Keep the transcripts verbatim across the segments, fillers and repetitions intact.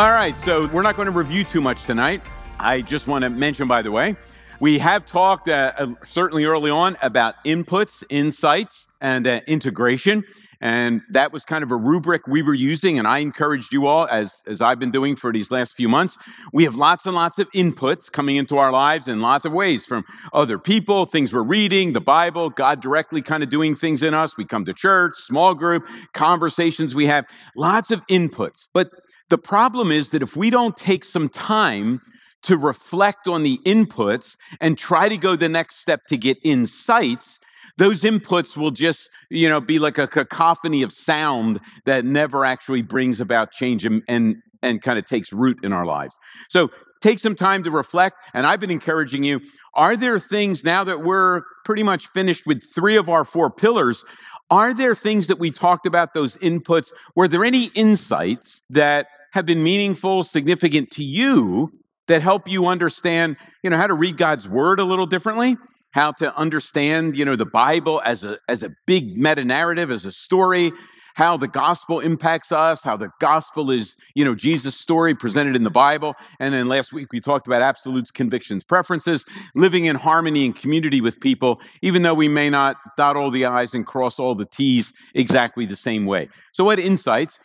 All right, so we're not going to review too much tonight. I just want to mention, by the way, we have talked uh, certainly early on about inputs, insights, and uh, integration. And that was kind of a rubric we were using, and I encouraged you all, as, as I've been doing for these last few months, we have lots and lots of inputs coming into our lives in lots of ways, from other people, things we're reading, the Bible, God directly kind of doing things in us. We come to church, small group, conversations we have, lots of inputs. But the problem is that if we don't take some time to reflect on the inputs and try to go the next step to get insights, those inputs will just, you know, be like a cacophony of sound that never actually brings about change and, and, and kind of takes root in our lives. So take some time to reflect. And I've been encouraging you, are there things, now that we're pretty much finished with three of our four pillars, are there things that we talked about, those inputs, were there any insights that have been meaningful, significant to you that help you understand, you know, how to read God's word a little differently? How to understand, you know, the Bible as a as a big meta-narrative, as a story, how the gospel impacts us, how the gospel is, you know, Jesus' story presented in the Bible. And then last week, we talked about absolutes, convictions, preferences, living in harmony and community with people, even though we may not dot all the I's and cross all the T's exactly the same way. So what insights?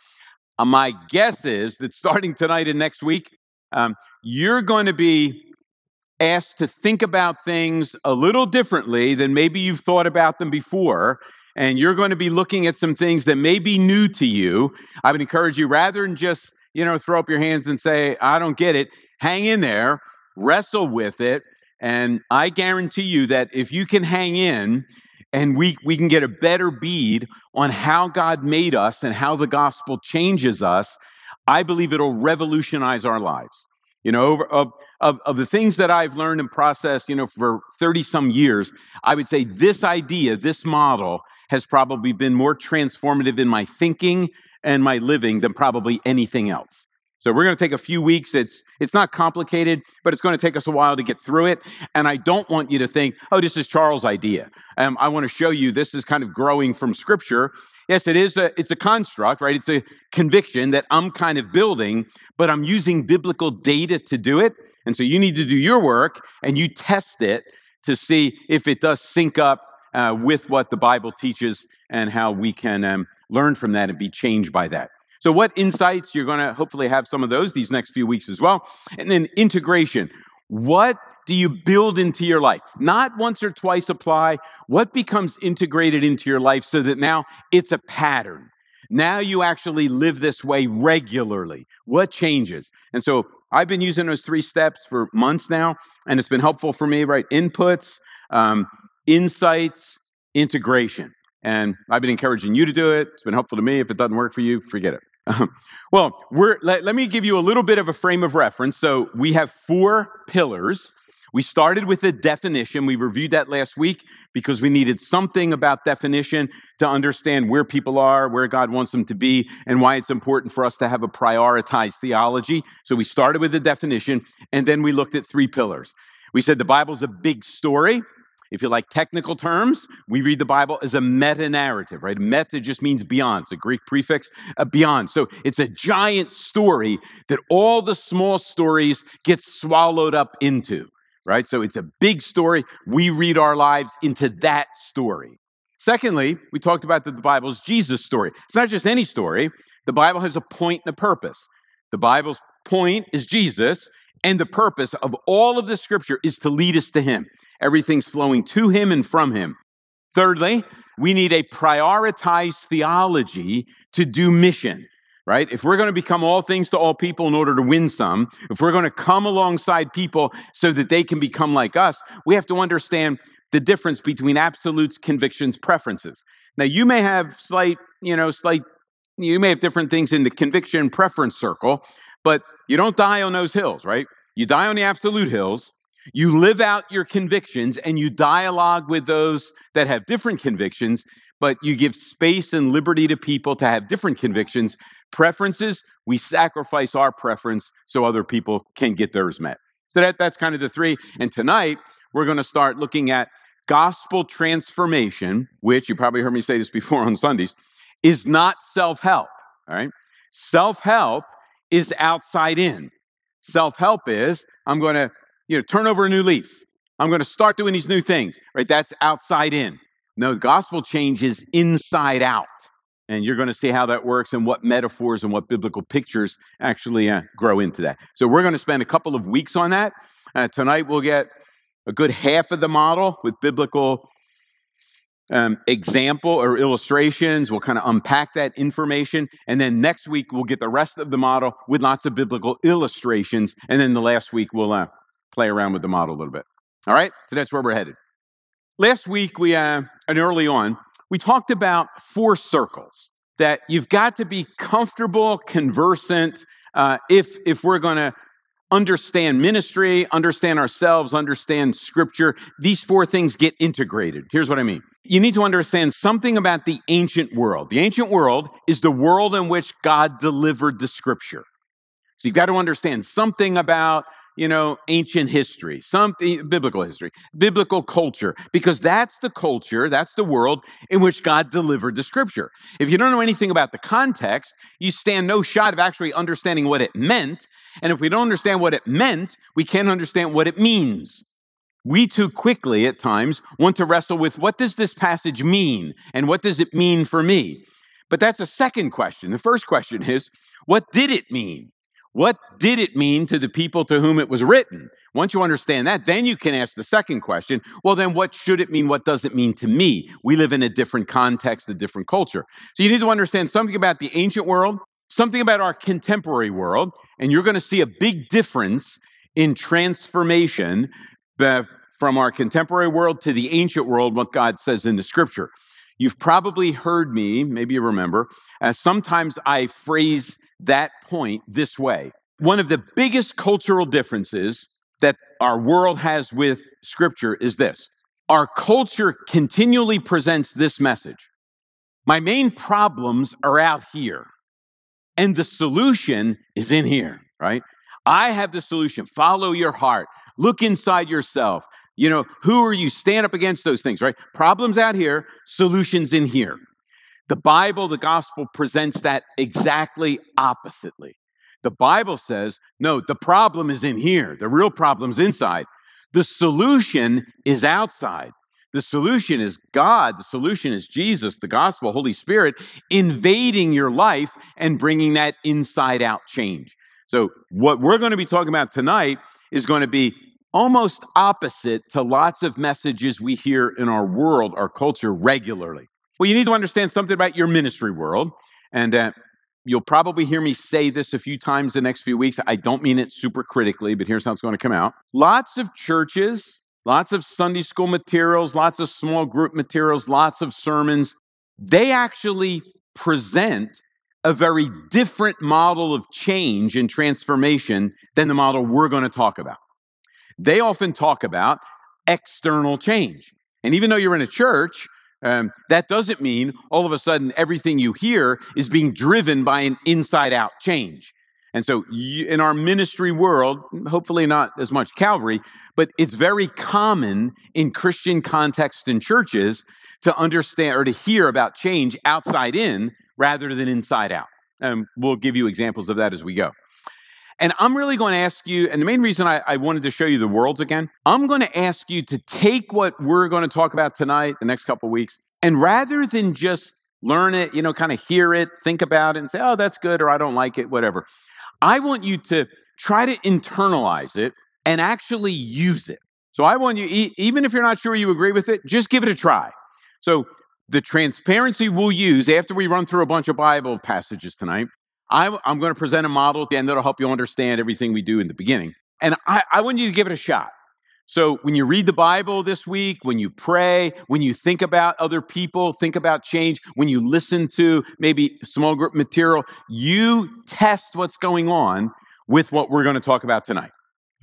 Uh, my guess is that starting tonight and next week, um, you're going to be asked to think about things a little differently than maybe you've thought about them before, and you're going to be looking at some things that may be new to you. I would encourage you, rather than just, you know, throw up your hands and say, I don't get it, hang in there, wrestle with it, and I guarantee you that if you can hang in, and we, we can get a better bead on how God made us and how the gospel changes us, I believe it'll revolutionize our lives. You know, over, of, of, of the things that I've learned and processed, you know, for thirty some years, I would say this idea, this model has probably been more transformative in my thinking and my living than probably anything else. So we're going to take a few weeks. It's it's not complicated, but it's going to take us a while to get through it. And I don't want you to think, oh, this is Charles' idea. Um, I want to show you this is kind of growing from Scripture. Yes, it is. A, it's a construct, right? It's a conviction that I'm kind of building, but I'm using biblical data to do it. And so you need to do your work and you test it to see if it does sync up uh, with what the Bible teaches and how we can um, learn from that and be changed by that. So what insights? You're going to hopefully have some of those these next few weeks as well. And then integration. What do you build into your life? Not once or twice apply. What becomes integrated into your life so that now it's a pattern? Now you actually live this way regularly. What changes? And so I've been using those three steps for months now, and it's been helpful for me, right? Inputs, um, insights, integration. And I've been encouraging you to do it. It's been helpful to me. If it doesn't work for you, forget it. Well, we're, let, let me give you a little bit of a frame of reference. So we have four pillars. We started with a definition. We reviewed that last week because we needed something about definition to understand where people are, where God wants them to be, and why it's important for us to have a prioritized theology. So we started with the definition, and then we looked at three pillars. We said the Bible's a big story. If you like technical terms, we read the Bible as a meta-narrative, right? Meta just means beyond. It's a Greek prefix, a beyond. So it's a giant story that all the small stories get swallowed up into, right? So it's a big story. We read our lives into that story. Secondly, we talked about that the Bible's Jesus story. It's not just any story. The Bible has a point and a purpose. The Bible's point is Jesus, and the purpose of all of the Scripture is to lead us to Him. Everything's flowing to Him and from Him. Thirdly, we need a prioritized theology to do mission, right? If we're going to become all things to all people in order to win some, if we're going to come alongside people so that they can become like us, we have to understand the difference between absolutes, convictions, preferences. Now, you may have slight, you know, slight, you may have different things in the conviction preference circle, but you don't die on those hills, right? You die on the absolute hills. You live out your convictions and you dialogue with those that have different convictions, but you give space and liberty to people to have different convictions. Preferences, we sacrifice our preference so other people can get theirs met. So that, that's kind of the three. And tonight, we're going to start looking at gospel transformation, which you probably heard me say this before on Sundays, is not self-help, all right? Self-help is outside in. Self-help is, I'm going to, you know, turn over a new leaf. I'm going to start doing these new things, right? That's outside in. No, the gospel change is inside out. And you're going to see how that works and what metaphors and what biblical pictures actually uh, grow into that. So we're going to spend a couple of weeks on that. Uh, tonight we'll get a good half of the model with biblical um, example or illustrations. We'll kind of unpack that information. And then next week we'll get the rest of the model with lots of biblical illustrations. And then the last week we'll uh, play around with the model a little bit. All right? So that's where we're headed. Last week, we uh, and early on, we talked about four circles, that you've got to be comfortable, conversant, uh, if, if we're going to understand ministry, understand ourselves, understand Scripture. These four things get integrated. Here's what I mean. You need to understand something about the ancient world. The ancient world is the world in which God delivered the Scripture. So you've got to understand something about, you know, ancient history, something, biblical history, biblical culture, because that's the culture, that's the world in which God delivered the Scripture. If you don't know anything about the context, you stand no shot of actually understanding what it meant. And if we don't understand what it meant, we can't understand what it means. We too quickly at times want to wrestle with, what does this passage mean? And what does it mean for me? But that's a second question. The first question is, what did it mean? What did it mean to the people to whom it was written? Once you understand that, then you can ask the second question. Well, then what should it mean? What does it mean to me? We live in a different context, a different culture. So you need to understand something about the ancient world, something about our contemporary world, and you're going to see a big difference in transformation from our contemporary world to the ancient world, what God says in the Scripture. You've probably heard me, maybe you remember, uh, sometimes I phrase that point this way. One of the biggest cultural differences that our world has with Scripture is this. Our culture continually presents this message. My main problems are out here, and the solution is in here, right? I have the solution. Follow your heart. Look inside yourself. You know, who are you? Stand up against those things, right? Problems out here, solutions in here. The Bible, the gospel presents that exactly oppositely. The Bible says, no, the problem is in here. The real problem's inside. The solution is outside. The solution is God. The solution is Jesus, the gospel, Holy Spirit, invading your life and bringing that inside-out change. So what we're going to be talking about tonight is going to be almost opposite to lots of messages we hear in our world, our culture, regularly. Well, you need to understand something about your ministry world, and uh, you'll probably hear me say this a few times the next few weeks. I don't mean it super critically, but here's how it's going to come out. Lots of churches, lots of Sunday school materials, lots of small group materials, lots of sermons, they actually present a very different model of change and transformation than the model we're going to talk about. They often talk about external change, and even though you're in a church, Um, that doesn't mean all of a sudden everything you hear is being driven by an inside-out change. And so you, in our ministry world, hopefully not as much Calvary, but it's very common in Christian context and churches to understand or to hear about change outside in rather than inside out. And we'll give you examples of that as we go. And I'm really going to ask you, and the main reason I, I wanted to show you the worlds again, I'm going to ask you to take what we're going to talk about tonight, the next couple of weeks, and rather than just learn it, you know, kind of hear it, think about it, and say, oh, that's good, or I don't like it, whatever. I want you to try to internalize it and actually use it. So I want you, even if you're not sure you agree with it, just give it a try. So the transparency we'll use after we run through a bunch of Bible passages tonight, I'm going to present a model at the end that'll help you understand everything we do in the beginning. And I, I want you to give it a shot. So when you read the Bible this week, when you pray, when you think about other people, think about change, when you listen to maybe small group material, you test what's going on with what we're going to talk about tonight.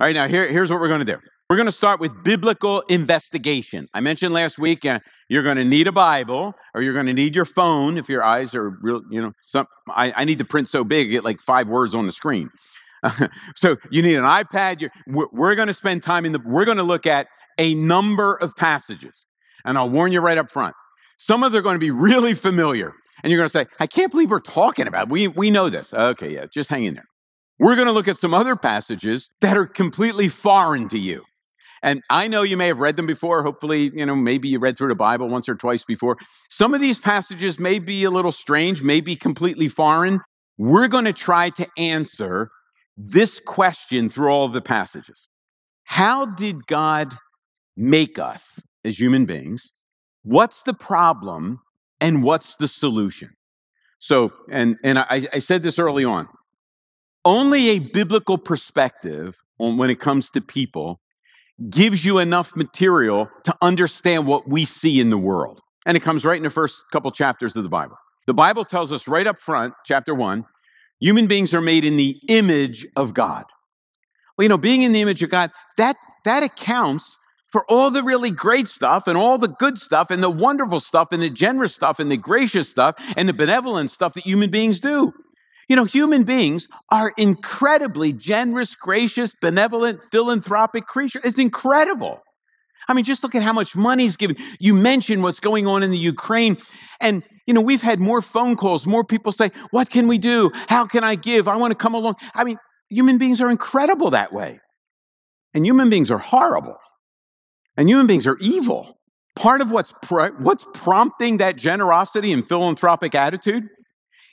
All right, now here, here's what we're going to do. We're going to start with biblical investigation. I mentioned last week, uh, you're going to need a Bible, or you're going to need your phone if your eyes are real, you know, some, I, I need to print so big, I get like five words on the screen. Uh, so you need an iPad. You're, we're we're going to spend time in the, we're going to look at a number of passages. And I'll warn you right up front, some of them are going to be really familiar. And you're going to say, I can't believe we're talking about it. We, we know this. Okay, yeah, just hang in there. We're going to look at some other passages that are completely foreign to you. And I know you may have read them before. Hopefully, you know, maybe you read through the Bible once or twice before. Some of these passages may be a little strange, may be completely foreign. We're going to try to answer this question through all of the passages. How did God make us as human beings? What's the problem and what's the solution? So, and, and I, I said this early on, only a biblical perspective on when it comes to people gives you enough material to understand what we see in the world. And it comes right in the first couple chapters of the Bible. The Bible tells us right up front, chapter one, human beings are made in the image of God. Well, you know, being in the image of God, that, that accounts for all the really great stuff and all the good stuff and the wonderful stuff and the generous stuff and the gracious stuff and the benevolent stuff that human beings do. You know, human beings are incredibly generous, gracious, benevolent, philanthropic creatures. It's incredible. I mean, just look at how much money is given. You mentioned what's going on in the Ukraine. And, you know, we've had more phone calls, more people say, what can we do? How can I give? I want to come along. I mean, human beings are incredible that way. And human beings are horrible. And human beings are evil. Part of what's pro- what's prompting that generosity and philanthropic attitude,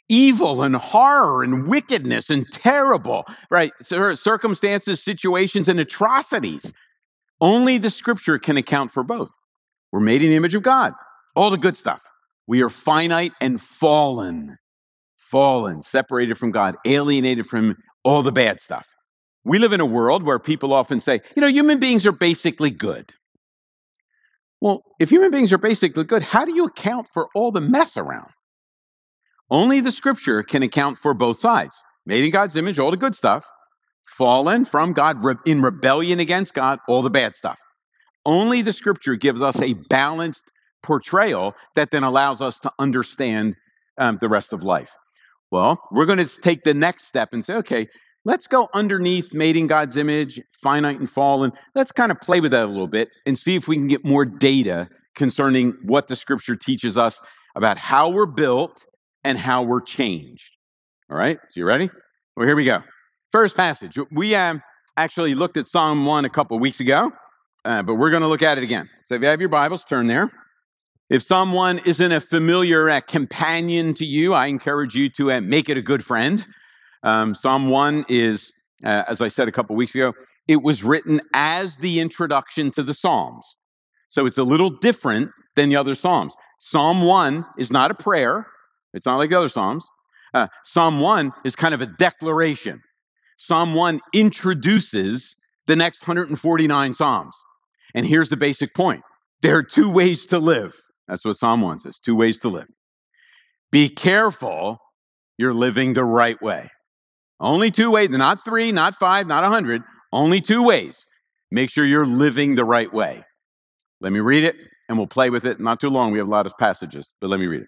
evil and horror and wickedness and terrible, right? Circumstances, situations, and atrocities. Only the scripture can account for both. We're made in the image of God. All the good stuff. We are finite and fallen. Fallen, separated from God, alienated from all the bad stuff. We live in a world where people often say, you know, human beings are basically good. Well, if human beings are basically good, how do you account for all the mess around? Only the scripture can account for both sides. Made in God's image, all the good stuff. Fallen from God, re- in rebellion against God, all the bad stuff. Only the scripture gives us a balanced portrayal that then allows us to understand um, the rest of life. Well, we're going to take the next step and say, okay, let's go underneath made in God's image, finite and fallen. Let's kind of play with that a little bit and see if we can get more data concerning what the scripture teaches us about how we're built and how we're changed. All right, so you ready? Well, here we go. First passage. We um, actually looked at Psalm one a couple weeks ago, uh, but we're going to look at it again. So if you have your Bibles, turn there. If Psalm one isn't a familiar uh, companion to you, I encourage you to uh, make it a good friend. Um, Psalm one is, uh, as I said a couple weeks ago, it was written as the introduction to the Psalms. So it's a little different than the other Psalms. Psalm one is not a prayer. It's not like the other Psalms. Uh, Psalm one is kind of a declaration. Psalm one introduces the next one hundred forty-nine Psalms. And here's the basic point. There are two ways to live. That's what Psalm one says, two ways to live. Be careful you're living the right way. Only two ways, not three, not five, not a hundred, only two ways. Make sure you're living the right way. Let me read it and we'll play with it. Not too long, we have a lot of passages, but let me read it.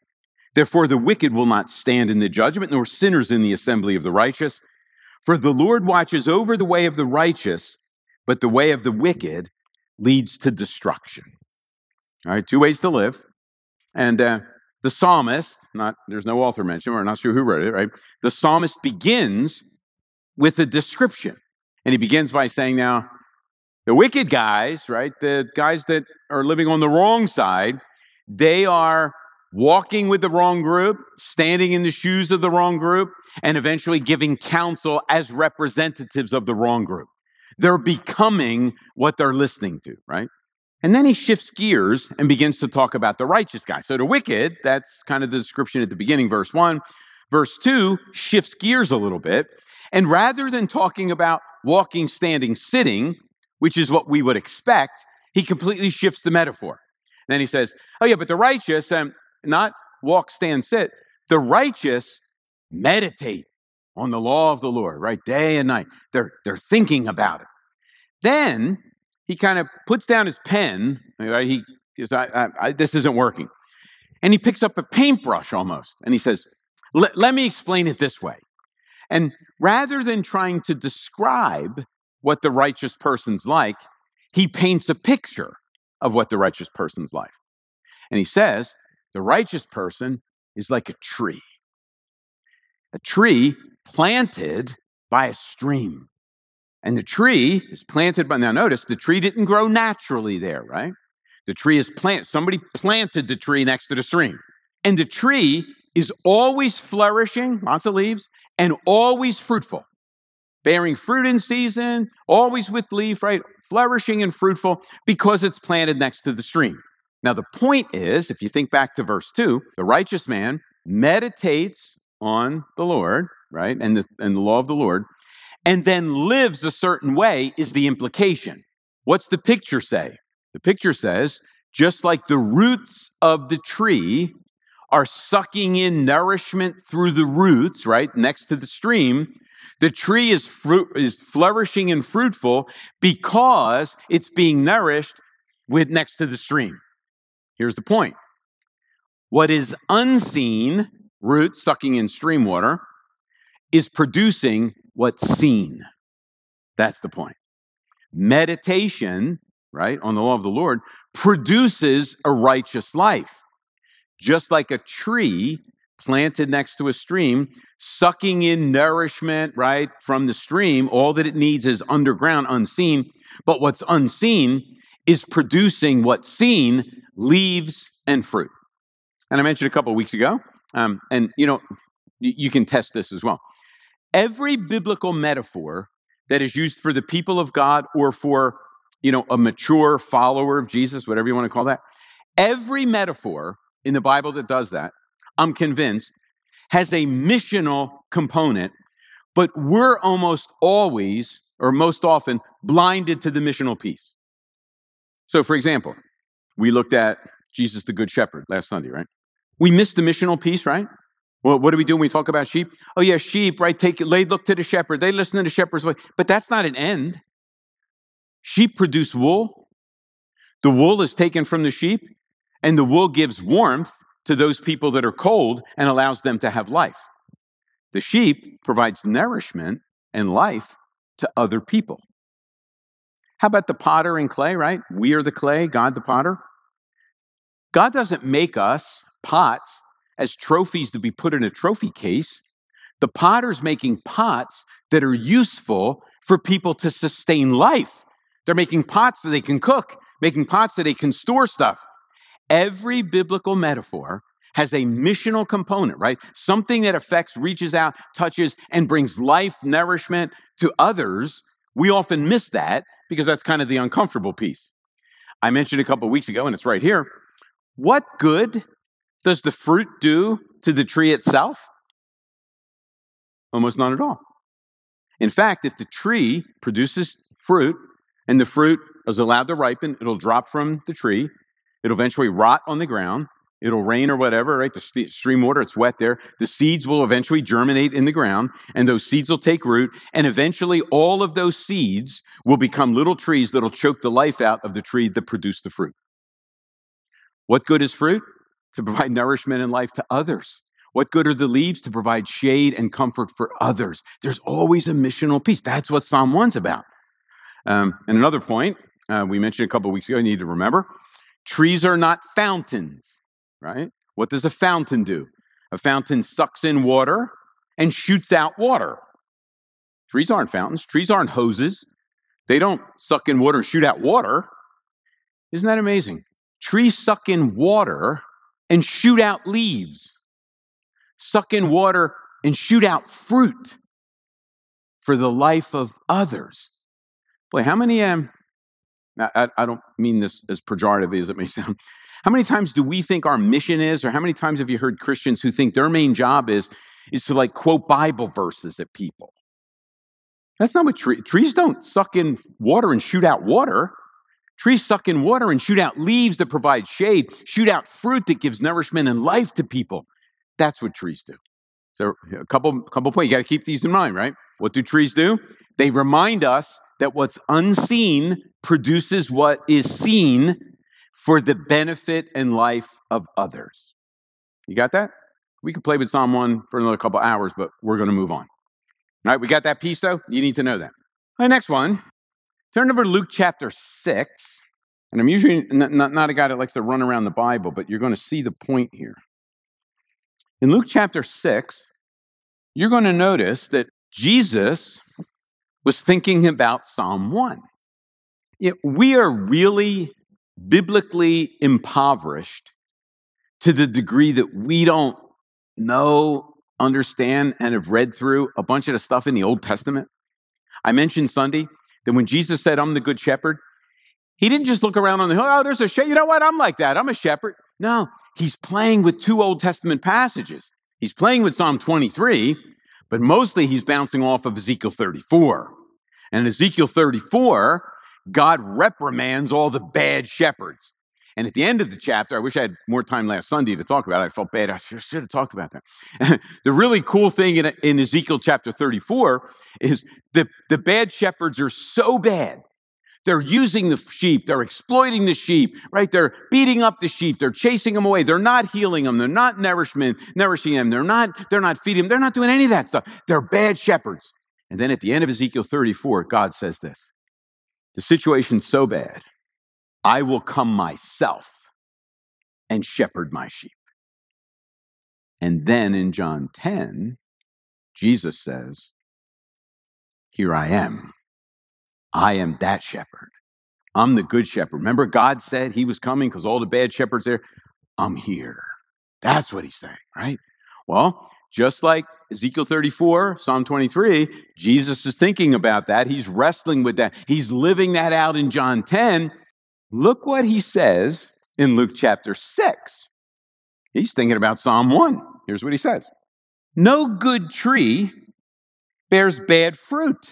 Therefore the wicked will not stand in the judgment, nor sinners in the assembly of the righteous. For the Lord watches over the way of the righteous, but the way of the wicked leads to destruction. All right, two ways to live. And uh, the psalmist, not there's no author mentioned, we're not sure who wrote it, right? The psalmist begins with a description. And he begins by saying now, the wicked guys, right? The guys that are living on the wrong side, they are walking with the wrong group, standing in the shoes of the wrong group, and eventually giving counsel as representatives of the wrong group. They're becoming what they're listening to, right? And then he shifts gears and begins to talk about the righteous guy. So the wicked, that's kind of the description at the beginning, verse one. Verse two shifts gears a little bit. And rather than talking about walking, standing, sitting, which is what we would expect, he completely shifts the metaphor. And then he says, oh yeah, but the righteous, um, not walk, stand, sit. The righteous meditate on the law of the Lord, right? Day and night. They're, they're thinking about it. Then he kind of puts down his pen, right? He says, I, I, I, this isn't working. And he picks up a paintbrush almost, and he says, let me explain it this way. And rather than trying to describe what the righteous person's like, he paints a picture of what the righteous person's like. And he says, the righteous person is like a tree, a tree planted by a stream. And the tree is planted by, now notice, the tree didn't grow naturally there, right? The tree is planted. Somebody planted the tree next to the stream. And the tree is always flourishing, lots of leaves, and always fruitful, bearing fruit in season, always with leaf, right? Flourishing and fruitful because it's planted next to the stream. Now, the point is, if you think back to verse two, the righteous man meditates on the Lord, right? And the, and the law of the Lord, and then lives a certain way is the implication. What's the picture say? The picture says, just like the roots of the tree are sucking in nourishment through the roots, right, next to the stream, the tree is fruit, is flourishing and fruitful because it's being nourished with next to the stream. Here's the point. What is unseen, roots sucking in stream water, is producing what's seen. That's the point. Meditation, right, on the law of the Lord, produces a righteous life. Just like a tree planted next to a stream, sucking in nourishment, right, from the stream, all that it needs is underground, unseen. But what's unseen is producing what's seen, leaves and fruit. And I mentioned a couple of weeks ago, um, and you know, you can test this as well. Every biblical metaphor that is used for the people of God or for, you know, a mature follower of Jesus, whatever you want to call that, every metaphor in the Bible that does that, I'm convinced, has a missional component, but we're almost always, or most often, blinded to the missional piece. So for example, we looked at Jesus the Good Shepherd last Sunday, right? We missed the missional piece, right? Well, what do we do when we talk about sheep? Oh yeah, sheep, right? Take it, they look to the shepherd, they listen to the shepherd's voice, but that's not an end. Sheep produce wool. The wool is taken from the sheep, and the wool gives warmth to those people that are cold and allows them to have life. The sheep provides nourishment and life to other people. How about the potter and clay, right? We are the clay, God the potter. God doesn't make us pots as trophies to be put in a trophy case. The potter's making pots that are useful for people to sustain life. They're making pots so they can cook, making pots so they can store stuff. Every biblical metaphor has a missional component, right? Something that affects, reaches out, touches, and brings life, nourishment to others. We often miss that because that's kind of the uncomfortable piece. I mentioned a couple of weeks ago, and it's right here. What good does the fruit do to the tree itself? Almost none at all. In fact, if the tree produces fruit and the fruit is allowed to ripen, it'll drop from the tree. It'll eventually rot on the ground. It'll rain or whatever, right? The stream water, it's wet there. The seeds will eventually germinate in the ground, and those seeds will take root. And eventually, all of those seeds will become little trees that'll choke the life out of the tree that produced the fruit. What good is fruit? To provide nourishment and life to others. What good are the leaves? To provide shade and comfort for others. There's always a missional piece. That's what Psalm one's about. Um, and another point uh, we mentioned a couple of weeks ago, you need to remember. Trees are not fountains, right? What does a fountain do? A fountain sucks in water and shoots out water. Trees aren't fountains. Trees aren't hoses. They don't suck in water and shoot out water. Isn't that amazing? Trees suck in water and shoot out leaves. Suck in water and shoot out fruit for the life of others. Boy, how many... Um, I, I don't mean this as pejoratively as it may sound. How many times do we think our mission is, or how many times have you heard Christians who think their main job is, is to like quote Bible verses at people? That's not what trees, trees don't suck in water and shoot out water. Trees suck in water and shoot out leaves that provide shade, shoot out fruit that gives nourishment and life to people. That's what trees do. So a couple, couple points. You got to keep these in mind, right? What do trees do? They remind us that what's unseen produces what is seen for the benefit and life of others. You got that? We could play with Psalm one for another couple hours, but we're going to move on. All right, we got that piece, though? You need to know that. All right, next one. Turn over to Luke chapter six. And I'm usually not, not a guy that likes to run around the Bible, but you're going to see the point here. In Luke chapter six, you're going to notice that Jesus was thinking about Psalm one. You know, we are really biblically impoverished to the degree that we don't know, understand, and have read through a bunch of the stuff in the Old Testament. I mentioned Sunday that when Jesus said, I'm the good shepherd, he didn't just look around on the hill, oh, there's a shepherd, you know what, I'm like that, I'm a shepherd. No, he's playing with two Old Testament passages. He's playing with Psalm twenty-three, but mostly he's bouncing off of Ezekiel thirty-four. And in Ezekiel thirty-four, God reprimands all the bad shepherds. And at the end of the chapter, I wish I had more time last Sunday to talk about it. I felt bad. I should have talked about that. The really cool thing in, in Ezekiel chapter thirty-four is the, the bad shepherds are so bad. They're using the sheep. They're exploiting the sheep, right? They're beating up the sheep. They're chasing them away. They're not healing them. They're not nourishment, nourishing them. They're not, they're not feeding them. They're not doing any of that stuff. They're bad shepherds. And then at the end of Ezekiel thirty-four, God says this, the situation's so bad, I will come myself and shepherd my sheep. And then in John ten, Jesus says, here I am. I am that shepherd. I'm the good shepherd. Remember, God said he was coming because all the bad shepherds there. I'm here. That's what he's saying, right? Well, just like Ezekiel thirty-four, Psalm twenty-three, Jesus is thinking about that. He's wrestling with that. He's living that out in John ten. Look what he says in Luke chapter six. He's thinking about Psalm one. Here's what he says. No good tree bears bad fruit,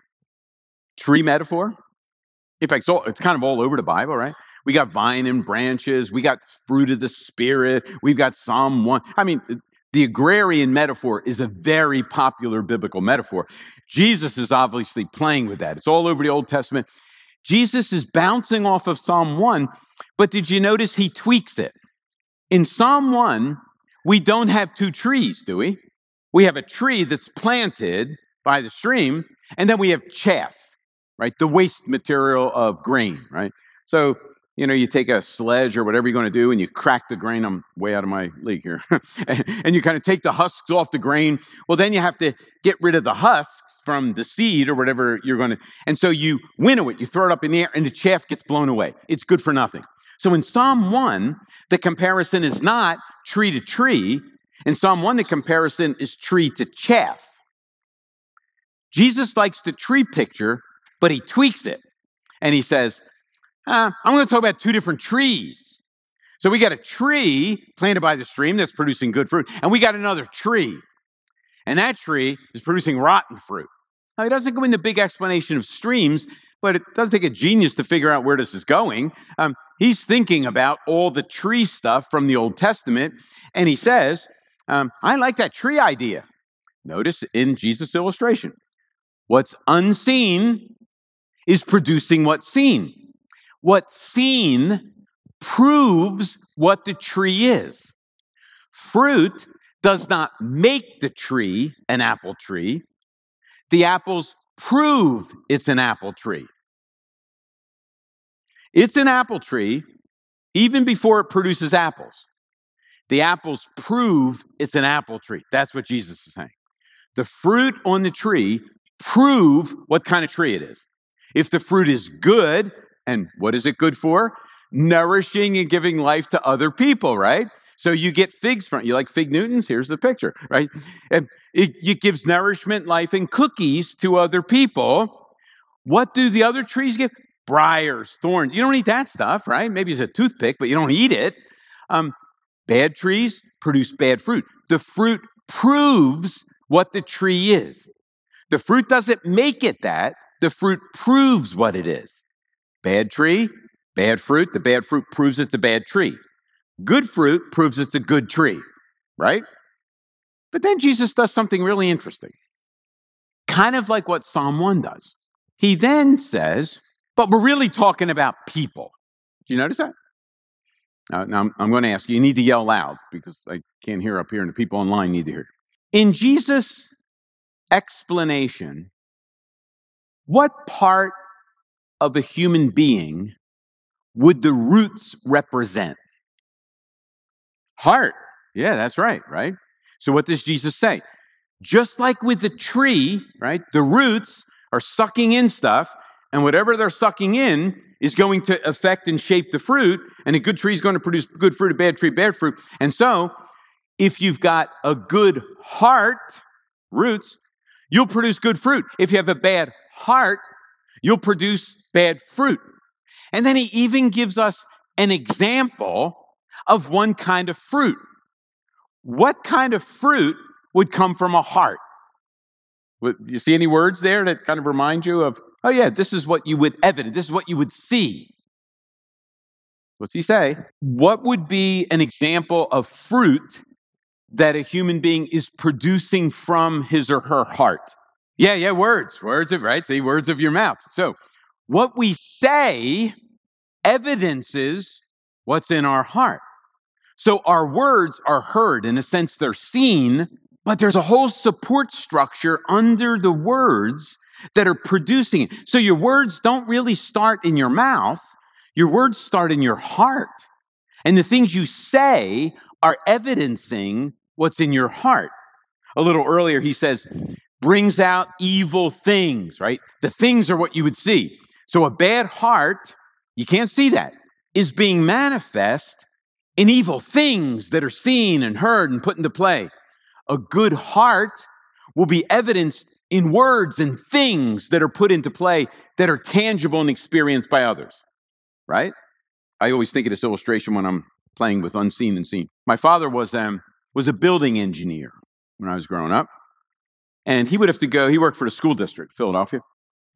tree metaphor. In fact, it's, all, it's kind of all over the Bible, right? We got vine and branches. We got fruit of the Spirit. We've got Psalm one. I mean, the agrarian metaphor is a very popular biblical metaphor. Jesus is obviously playing with that. It's all over the Old Testament. Jesus is bouncing off of Psalm one, but did you notice he tweaks it? In Psalm one, we don't have two trees, do we? We have a tree that's planted by the stream, and then we have chaff, right? The waste material of grain, right? So, you know, you take a sledge or whatever you're going to do, and you crack the grain. I'm way out of my league here. And you kind of take the husks off the grain. Well, then you have to get rid of the husks from the seed or whatever you're going to. And so you winnow it. You throw it up in the air, and the chaff gets blown away. It's good for nothing. So in Psalm one, the comparison is not tree to tree. In Psalm one, the comparison is tree to chaff. Jesus likes the tree picture, but he tweaks it. And he says, Uh, I'm going to talk about two different trees. So we got a tree planted by the stream that's producing good fruit, and we got another tree, and that tree is producing rotten fruit. Now, he doesn't go into big explanation of streams, but it does take a genius to figure out where this is going. Um, he's thinking about all the tree stuff from the Old Testament, and he says, um, I like that tree idea. Notice in Jesus' illustration, what's unseen is producing what's seen. What's seen proves what the tree is. Fruit does not make the tree an apple tree. The apples prove it's an apple tree. It's an apple tree even before it produces apples. The apples prove it's an apple tree. That's what Jesus is saying. The fruit on the tree prove what kind of tree it is. If the fruit is good, and what is it good for? Nourishing and giving life to other people, right? So you get figs from, you like fig Newtons? Here's the picture, right? And it, it gives nourishment, life, and cookies to other people. What do the other trees give? Briars, thorns. You don't eat that stuff, right? Maybe it's a toothpick, but you don't eat it. Um, bad trees produce bad fruit. The fruit proves what the tree is. The fruit doesn't make it that. The fruit proves what it is. Bad tree, bad fruit. The bad fruit proves it's a bad tree. Good fruit proves it's a good tree, right? But then Jesus does something really interesting, kind of like what Psalm one does. He then says, but we're really talking about people. Do you notice that? Now, now I'm, I'm going to ask you, you need to yell loud because I can't hear up here and the people online need to hear. In Jesus' explanation, what part of a human being would the roots represent? Heart. Yeah, that's right, right? So what does Jesus say? Just like with the tree, right, the roots are sucking in stuff, and whatever they're sucking in is going to affect and shape the fruit, and a good tree is going to produce good fruit, a bad tree, bad fruit. And so if you've got a good heart, roots, you'll produce good fruit. If you have a bad heart, you'll produce bad fruit. And then he even gives us an example of one kind of fruit. What kind of fruit would come from a heart? You see any words there that kind of remind you of, oh yeah, this is what you would evidence, this is what you would see. What's he say? What would be an example of fruit that a human being is producing from his or her heart? Yeah, yeah, words, words of, right? See, words of your mouth. So what we say evidences what's in our heart. So our words are heard, in a sense they're seen, but there's a whole support structure under the words that are producing it. So your words don't really start in your mouth. Your words start in your heart. And the things you say are evidencing what's in your heart. A little earlier, he says, brings out evil things, right? The things are what you would see. So a bad heart, you can't see that, is being manifest in evil things that are seen and heard and put into play. A good heart will be evidenced in words and things that are put into play that are tangible and experienced by others, right? I always think of this illustration when I'm playing with unseen and seen. My father was um, was a building engineer when I was growing up, and he would have to go, he worked for the school district, Philadelphia,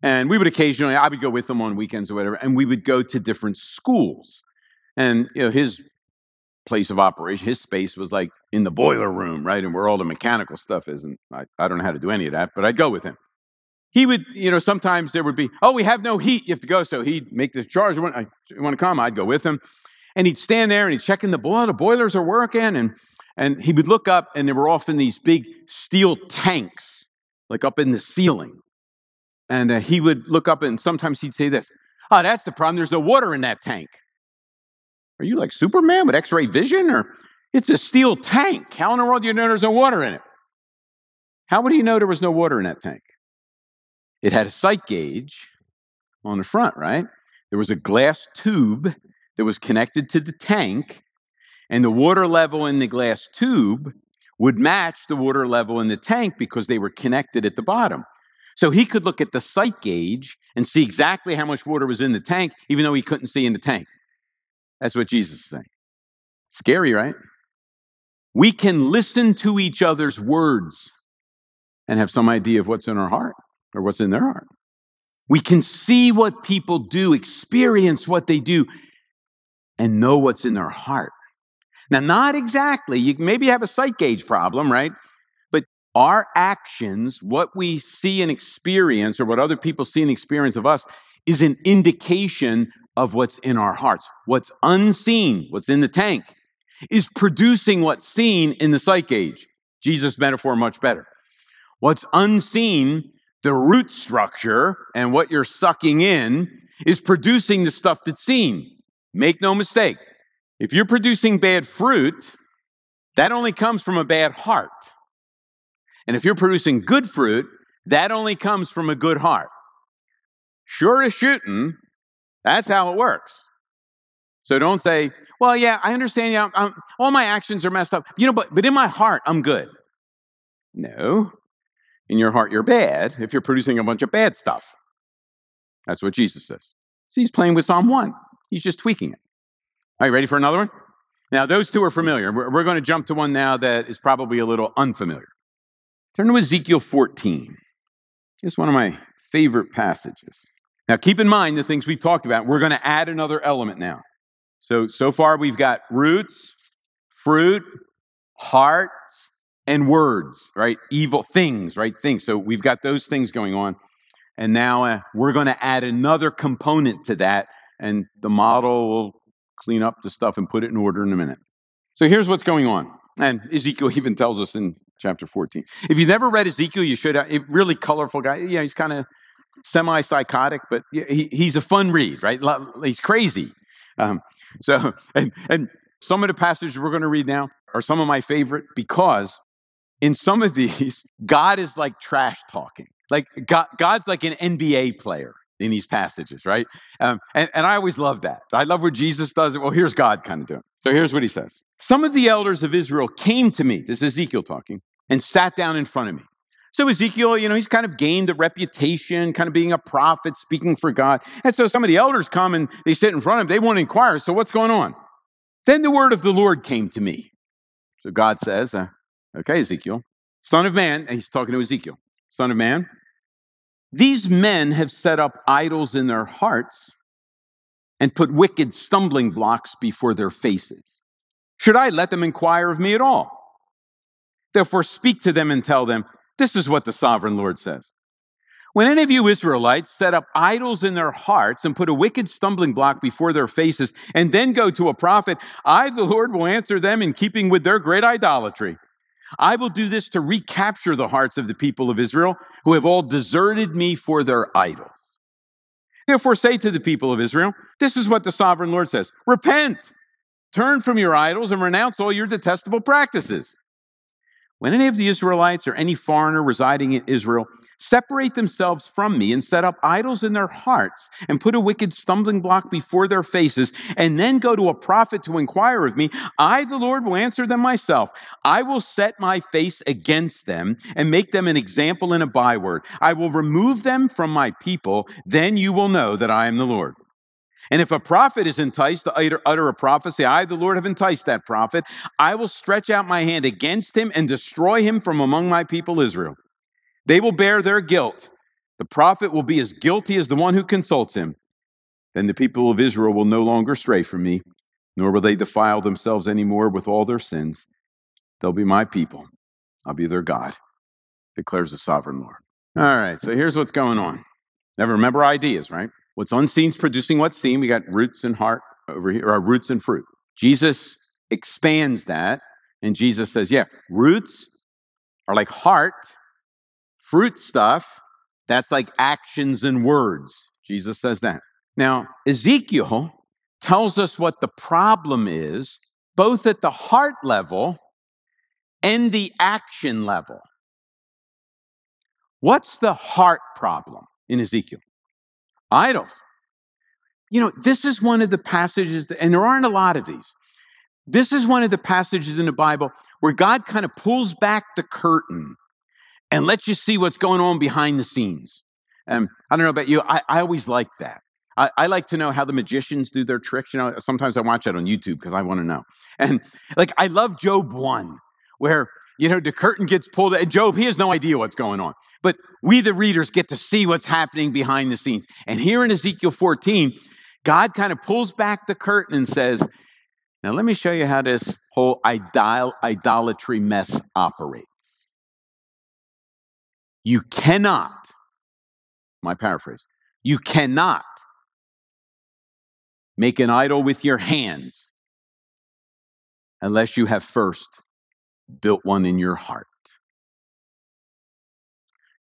and we would occasionally, I would go with him on weekends or whatever, and we would go to different schools. And you know, his place of operation, his space was like in the boiler room, right? And where all the mechanical stuff is. And I, I don't know how to do any of that, but I'd go with him. He would, you know, sometimes there would be, oh, we have no heat, you have to go. So he'd make the charge, I want to come, I'd go with him. And he'd stand there and he'd check in the boiler, the boilers are working. And, and he would look up and there were often these big steel tanks, like up in the ceiling. And uh, he would look up and sometimes he'd say this, oh, that's the problem, there's no water in that tank. Are you like Superman with x-ray vision? Or it's a steel tank. How in the world do you know there's no water in it? How would he know there was no water in that tank? It had a sight gauge on the front, right? There was a glass tube that was connected to the tank, and the water level in the glass tube would match the water level in the tank because they were connected at the bottom. So he could look at the sight gauge and see exactly how much water was in the tank, even though he couldn't see in the tank. That's what Jesus is saying. Scary, right? We can listen to each other's words and have some idea of what's in our heart or what's in their heart. We can see what people do, experience what they do, and know what's in their heart. Now, not exactly. You maybe have a sight gauge problem, right? But our actions, what we see and experience, or what other people see and experience of us, is an indication of what's in our hearts. What's unseen, what's in the tank, is producing what's seen in the psych age. Jesus' metaphor much better. What's unseen, the root structure, and what you're sucking in, is producing the stuff that's seen. Make no mistake, if you're producing bad fruit, that only comes from a bad heart. And if you're producing good fruit, that only comes from a good heart. Sure as shooting, that's how it works. So don't say, well, yeah, I understand. Yeah, I'm, all my actions are messed up. You know, but, but in my heart, I'm good. No. In your heart, you're bad if you're producing a bunch of bad stuff. That's what Jesus says. So he's playing with Psalm one. He's just tweaking it. All right, ready for another one? Now, those two are familiar. We're, we're going to jump to one now that is probably a little unfamiliar. Turn to Ezekiel fourteen. It's one of my favorite passages. Now, keep in mind the things we've talked about. We're going to add another element now. So, so far we've got roots, fruit, hearts, and words, right? Evil things, right? Things. So we've got those things going on. And now uh, we're going to add another component to that. And the model will clean up the stuff and put it in order in a minute. So here's what's going on. And Ezekiel even tells us in chapter fourteen. If you've never read Ezekiel, you should. A really colorful guy. Yeah, he's kind of semi-psychotic, but he, he's a fun read, right? He's crazy. Um, so, and, and some of the passages we're going to read now are some of my favorite because in some of these, God is like trash talking. Like God, God's like an N B A player in these passages, right? Um, and, and I always love that. I love where Jesus does it. Well, here's God kind of doing it. So here's what he says. Some of the elders of Israel came to me, this is Ezekiel talking, and sat down in front of me. So Ezekiel, you know, he's kind of gained a reputation, kind of being a prophet, speaking for God. And so some of the elders come and they sit in front of him. They want to inquire. So what's going on? Then the word of the Lord came to me. So God says, uh, okay, Ezekiel, son of man, and he's talking to Ezekiel, son of man, these men have set up idols in their hearts and put wicked stumbling blocks before their faces. Should I let them inquire of me at all? Therefore, speak to them and tell them, this is what the sovereign Lord says. When any of you Israelites set up idols in their hearts and put a wicked stumbling block before their faces and then go to a prophet, I, the Lord, will answer them in keeping with their great idolatry. I will do this to recapture the hearts of the people of Israel who have all deserted me for their idols. Therefore, say to the people of Israel, this is what the sovereign Lord says. Repent, turn from your idols and renounce all your detestable practices. When any of the Israelites or any foreigner residing in Israel separate themselves from me and set up idols in their hearts and put a wicked stumbling block before their faces and then go to a prophet to inquire of me, I, the Lord, will answer them myself. I will set my face against them and make them an example and a byword. I will remove them from my people. Then you will know that I am the Lord. And if a prophet is enticed to utter a prophecy, I, the Lord, have enticed that prophet. I will stretch out my hand against him and destroy him from among my people Israel. They will bear their guilt. The prophet will be as guilty as the one who consults him. Then the people of Israel will no longer stray from me, nor will they defile themselves anymore with all their sins. They'll be my people. I'll be their God, declares the sovereign Lord. All right, so here's what's going on. Now remember ideas, right? What's unseen is producing what's seen. We got roots and heart over here, or roots and fruit. Jesus expands that, and Jesus says, yeah, roots are like heart, fruit stuff, that's like actions and words. Jesus says that. Now, Ezekiel tells us what the problem is, both at the heart level and the action level. What's the heart problem in Ezekiel? Idols. You know, this is one of the passages, that, and there aren't a lot of these. This is one of the passages in the Bible where God kind of pulls back the curtain and lets you see what's going on behind the scenes. Um, I don't know about you. I, I always like that. I, I like to know how the magicians do their tricks. You know, sometimes I watch that on YouTube because I want to know. And like, I love Job one, where, you know, the curtain gets pulled and Job, he has no idea what's going on. But we, the readers, get to see what's happening behind the scenes. And here in Ezekiel fourteen, God kind of pulls back the curtain and says, now let me show you how this whole idol- idolatry mess operates. You cannot, my paraphrase, you cannot make an idol with your hands unless you have first built one in your heart.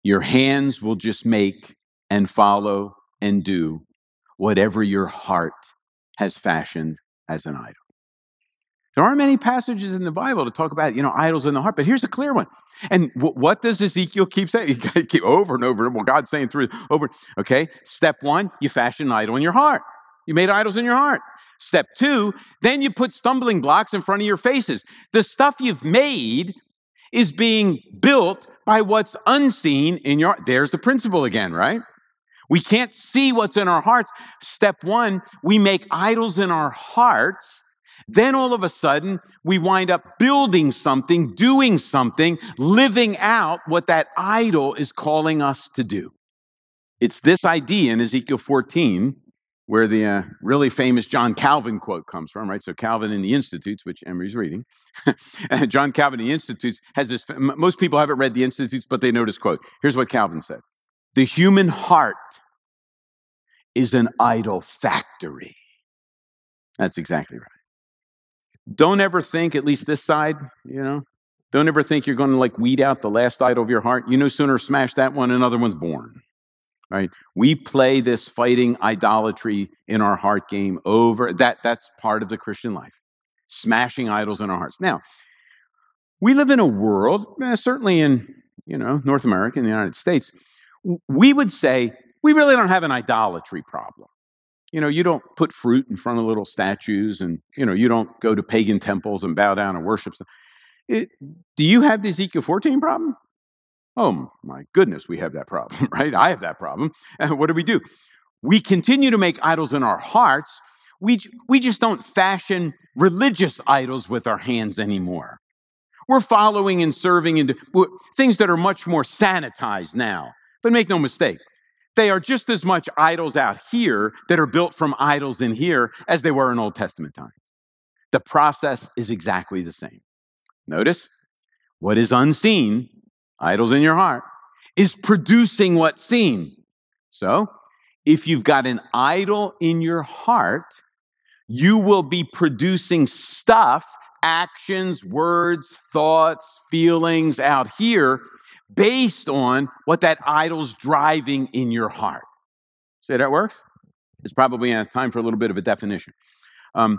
Your hands will just make and follow and do whatever your heart has fashioned as an idol. There aren't many passages in the Bible to talk about, you know, idols in the heart, but here's a clear one. And w- what does Ezekiel keep saying? You keep over and over, well, God's saying through over, okay, step one, you fashion an idol in your heart. You made idols in your heart. Step two, then you put stumbling blocks in front of your faces. The stuff you've made is being built by what's unseen in your heart. There's the principle again, right? We can't see what's in our hearts. Step one, we make idols in our hearts. Then all of a sudden, we wind up building something, doing something, living out what that idol is calling us to do. It's this idea in Ezekiel fourteen where the uh, really famous John Calvin quote comes from, right? So Calvin in the Institutes, which Emery's reading, John Calvin in the Institutes has this, most people haven't read the Institutes, but they know this quote. Here's what Calvin said. The human heart is an idol factory. That's exactly right. Don't ever think, at least this side, you know, don't ever think you're going to like weed out the last idol of your heart. You no sooner smash that one, another one's born. Right? We play this fighting idolatry in our heart game over. That, that's part of the Christian life, smashing idols in our hearts. Now, we live in a world, certainly in, you know, North America, in the United States, we would say we really don't have an idolatry problem. You know, you don't put fruit in front of little statues and, you know, you don't go to pagan temples and bow down and worship stuff. It, do you have the Ezekiel fourteen problem? Oh, my goodness, we have that problem, right? I have that problem. And what do we do? We continue to make idols in our hearts. We, we just don't fashion religious idols with our hands anymore. We're following and serving into things that are much more sanitized now. But make no mistake, they are just as much idols out here that are built from idols in here as they were in Old Testament times. The process is exactly the same. Notice, what is unseen, idols in your heart, is producing what's seen. So if you've got an idol in your heart, you will be producing stuff, actions, words, thoughts, feelings out here based on what that idol's driving in your heart. See how that works? It's probably time for a little bit of a definition. Um,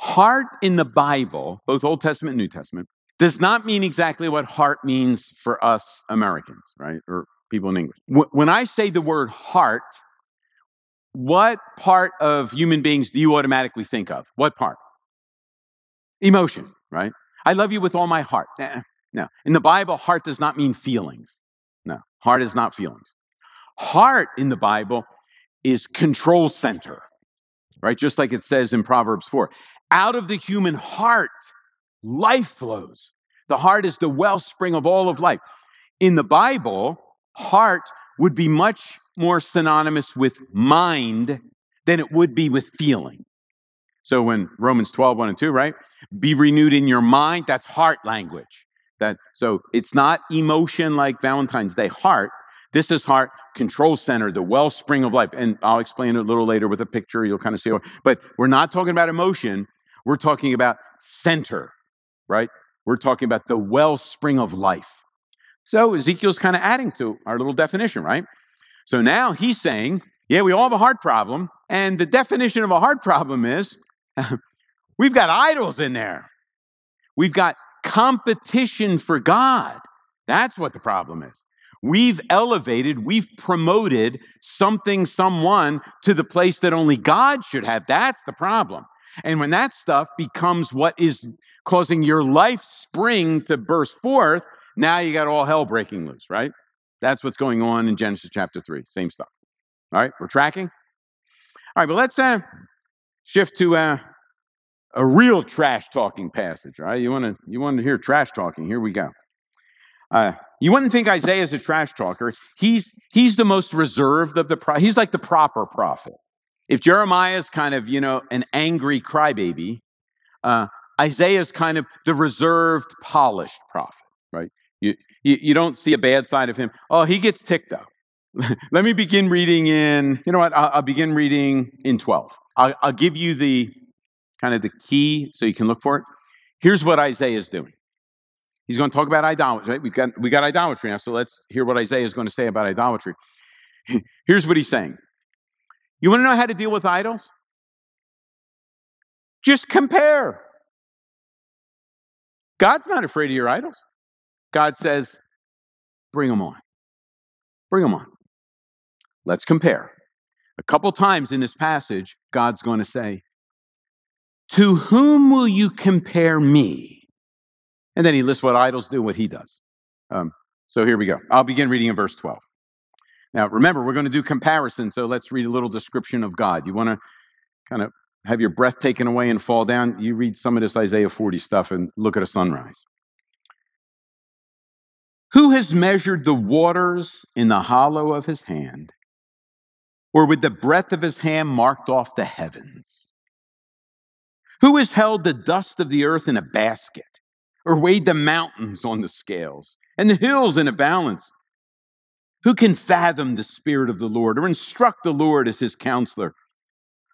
heart in the Bible, both Old Testament and New Testament, does not mean exactly what heart means for us Americans, right? Or people in English. When I say the word heart, what part of human beings do you automatically think of? What part? Emotion, right? I love you with all my heart. Nah, no. In the Bible, heart does not mean feelings. No, heart is not feelings. Heart in the Bible is control center, right? Just like it says in Proverbs four. Out of the human heart, life flows. The heart is the wellspring of all of life. In the Bible, heart would be much more synonymous with mind than it would be with feeling. So when Romans twelve, one and two, right? Be renewed in your mind, that's heart language. That, so it's not emotion like Valentine's Day, heart. This is heart, control center, the wellspring of life. And I'll explain it a little later with a picture, you'll kind of see. But we're not talking about emotion, we're talking about center. Right? We're talking about the wellspring of life. So Ezekiel's kind of adding to our little definition, right? So now he's saying, yeah, we all have a heart problem. And the definition of a heart problem is we've got idols in there. We've got competition for God. That's what the problem is. We've elevated, we've promoted something, someone to the place that only God should have. That's the problem. And when that stuff becomes what is causing your life spring to burst forth, now you got all hell breaking loose, right? That's what's going on in Genesis chapter three. Same stuff. All right, we're tracking? All right, but let's uh, shift to uh, a real trash-talking passage, all right? You want to you want to hear trash-talking. Here we go. Uh, you wouldn't think Isaiah's a trash-talker. He's, he's the most reserved of the pro- He's like the proper prophet. If Jeremiah's kind of, you know, an angry crybaby, uh, Isaiah's kind of the reserved, polished prophet, right? You, you you don't see a bad side of him. Oh, he gets ticked up. Let me begin reading in, you know what, I'll, I'll begin reading in twelve. I'll, I'll give you the kind of the key so you can look for it. Here's what Isaiah's doing. He's going to talk about idolatry, right? We've got, we got idolatry now, so let's hear what Isaiah is going to say about idolatry. Here's what he's saying. You want to know how to deal with idols? Just compare. God's not afraid of your idols. God says, bring them on. Bring them on. Let's compare. A couple times in this passage, God's going to say, to whom will you compare me? And then he lists what idols do, what he does. Um, so here we go. I'll begin reading in verse twelve. Now, remember, we're going to do comparison, so let's read a little description of God. You want to kind of have your breath taken away and fall down? You read some of this Isaiah forty stuff and look at a sunrise. Who has measured the waters in the hollow of his hand, or with the breadth of his hand marked off the heavens? Who has held the dust of the earth in a basket, or weighed the mountains on the scales, and the hills in a balance? Who can fathom the Spirit of the Lord, or instruct the Lord as his counselor?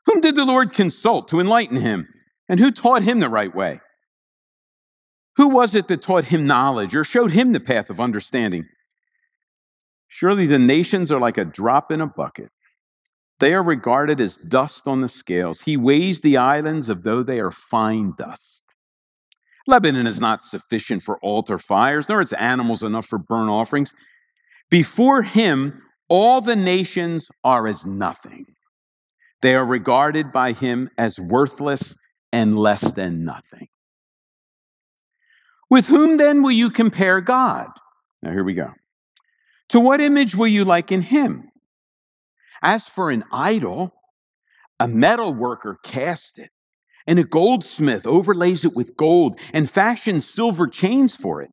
Whom did the Lord consult to enlighten him, and who taught him the right way? Who was it that taught him knowledge, or showed him the path of understanding? Surely the nations are like a drop in a bucket. They are regarded as dust on the scales. He weighs the islands as though they are fine dust. Lebanon is not sufficient for altar fires, nor its animals enough for burnt offerings. Before him, all the nations are as nothing. They are regarded by him as worthless and less than nothing. With whom then will you compare God? Now here we go. To what image will you liken him? As for an idol, a metal worker casts it, and a goldsmith overlays it with gold and fashions silver chains for it.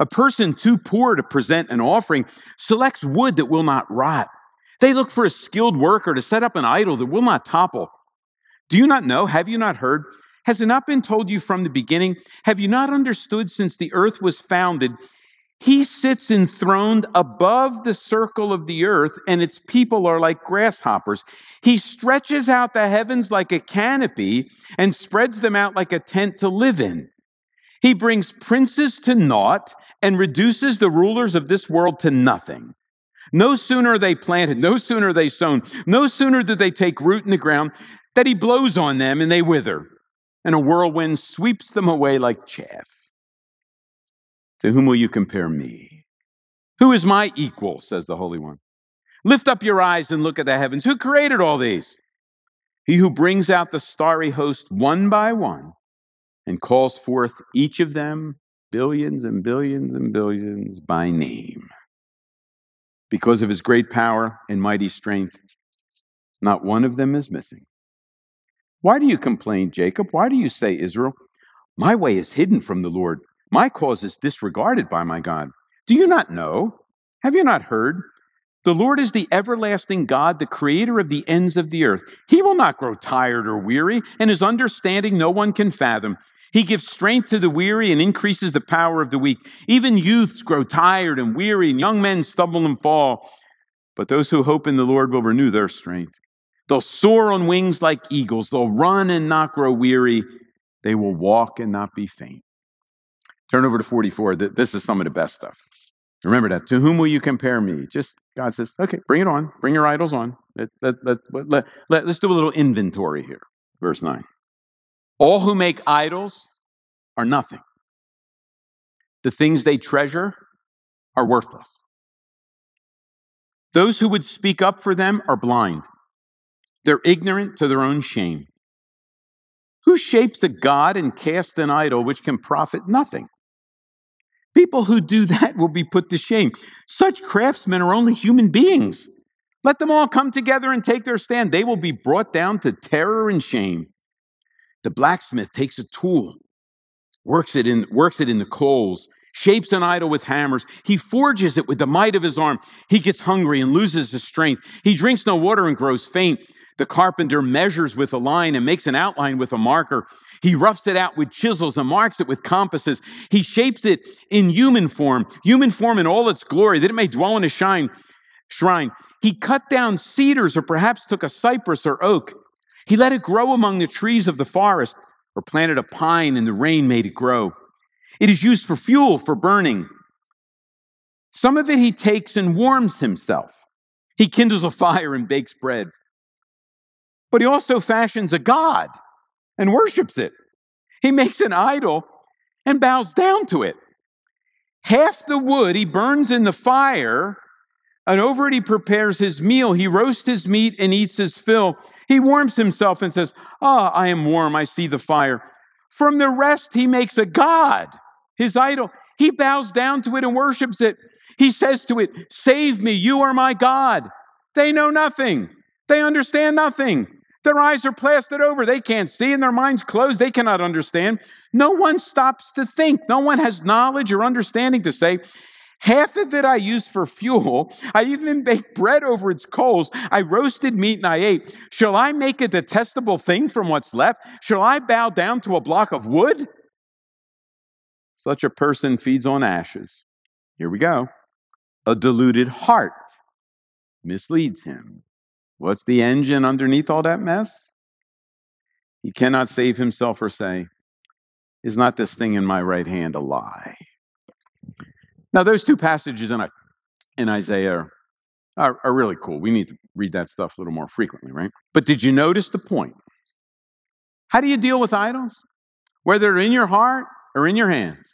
A person too poor to present an offering selects wood that will not rot. They look for a skilled worker to set up an idol that will not topple. Do you not know? Have you not heard? Has it not been told you from the beginning? Have you not understood since the earth was founded? He sits enthroned above the circle of the earth, and its people are like grasshoppers. He stretches out the heavens like a canopy and spreads them out like a tent to live in. He brings princes to naught and reduces the rulers of this world to nothing. No sooner are they planted, no sooner are they sown, no sooner do they take root in the ground, that he blows on them and they wither, and a whirlwind sweeps them away like chaff. To whom will you compare me? Who is my equal, says the Holy One? Lift up your eyes and look at the heavens. Who created all these? He who brings out the starry host one by one and calls forth each of them billions and billions and billions by name. Because of his great power and mighty strength, not one of them is missing. Why do you complain, Jacob? Why do you say, Israel? My way is hidden from the Lord. My cause is disregarded by my God. Do you not know? Have you not heard? The Lord is the everlasting God, the creator of the ends of the earth. He will not grow tired or weary, and his understanding no one can fathom. He gives strength to the weary and increases the power of the weak. Even youths grow tired and weary, and young men stumble and fall. But those who hope in the Lord will renew their strength. They'll soar on wings like eagles. They'll run and not grow weary. They will walk and not be faint. Turn over to forty-four. This is some of the best stuff. Remember that. To whom will you compare me? Just God says, okay, bring it on. Bring your idols on. Let, let, let, let, let, let's do a little inventory here. Verse nine. All who make idols are nothing. The things they treasure are worthless. Those who would speak up for them are blind. They're ignorant to their own shame. Who shapes a god and casts an idol which can profit nothing? People who do that will be put to shame. Such craftsmen are only human beings. Let them all come together and take their stand. They will be brought down to terror and shame. The blacksmith takes a tool, works it in, works it in the coals, shapes an idol with hammers. He forges it with the might of his arm. He gets hungry and loses his strength. He drinks no water and grows faint. The carpenter measures with a line and makes an outline with a marker. He roughs it out with chisels and marks it with compasses. He shapes it in human form, human form in all its glory, that it may dwell in his shrine. He cut down cedars, or perhaps took a cypress or oak. He let it grow among the trees of the forest, or planted a pine, and the rain made it grow. It is used for fuel, for burning. Some of it he takes and warms himself. He kindles a fire and bakes bread. But he also fashions a god and worships it. He makes an idol and bows down to it. Half the wood he burns in the fire, And over it, he prepares his meal. He roasts his meat and eats his fill. He warms himself and says, ah, I am warm. I see the fire. From the rest, he makes a god, his idol. He bows down to it and worships it. He says to it, save me. You are my God. They know nothing. They understand nothing. Their eyes are plastered over. They can't see, and their minds closed. They cannot understand. No one stops to think. No one has knowledge or understanding to say, half of it I used for fuel. I even baked bread over its coals. I roasted meat and I ate. Shall I make a detestable thing from what's left? Shall I bow down to a block of wood? Such a person feeds on ashes. Here we go. A deluded heart misleads him. What's the engine underneath all that mess? He cannot save himself or say, is not this thing in my right hand a lie? Now, those two passages in, in Isaiah are, are really cool. We need to read that stuff a little more frequently, right? But did you notice the point? How do you deal with idols? Whether in your heart or in your hands.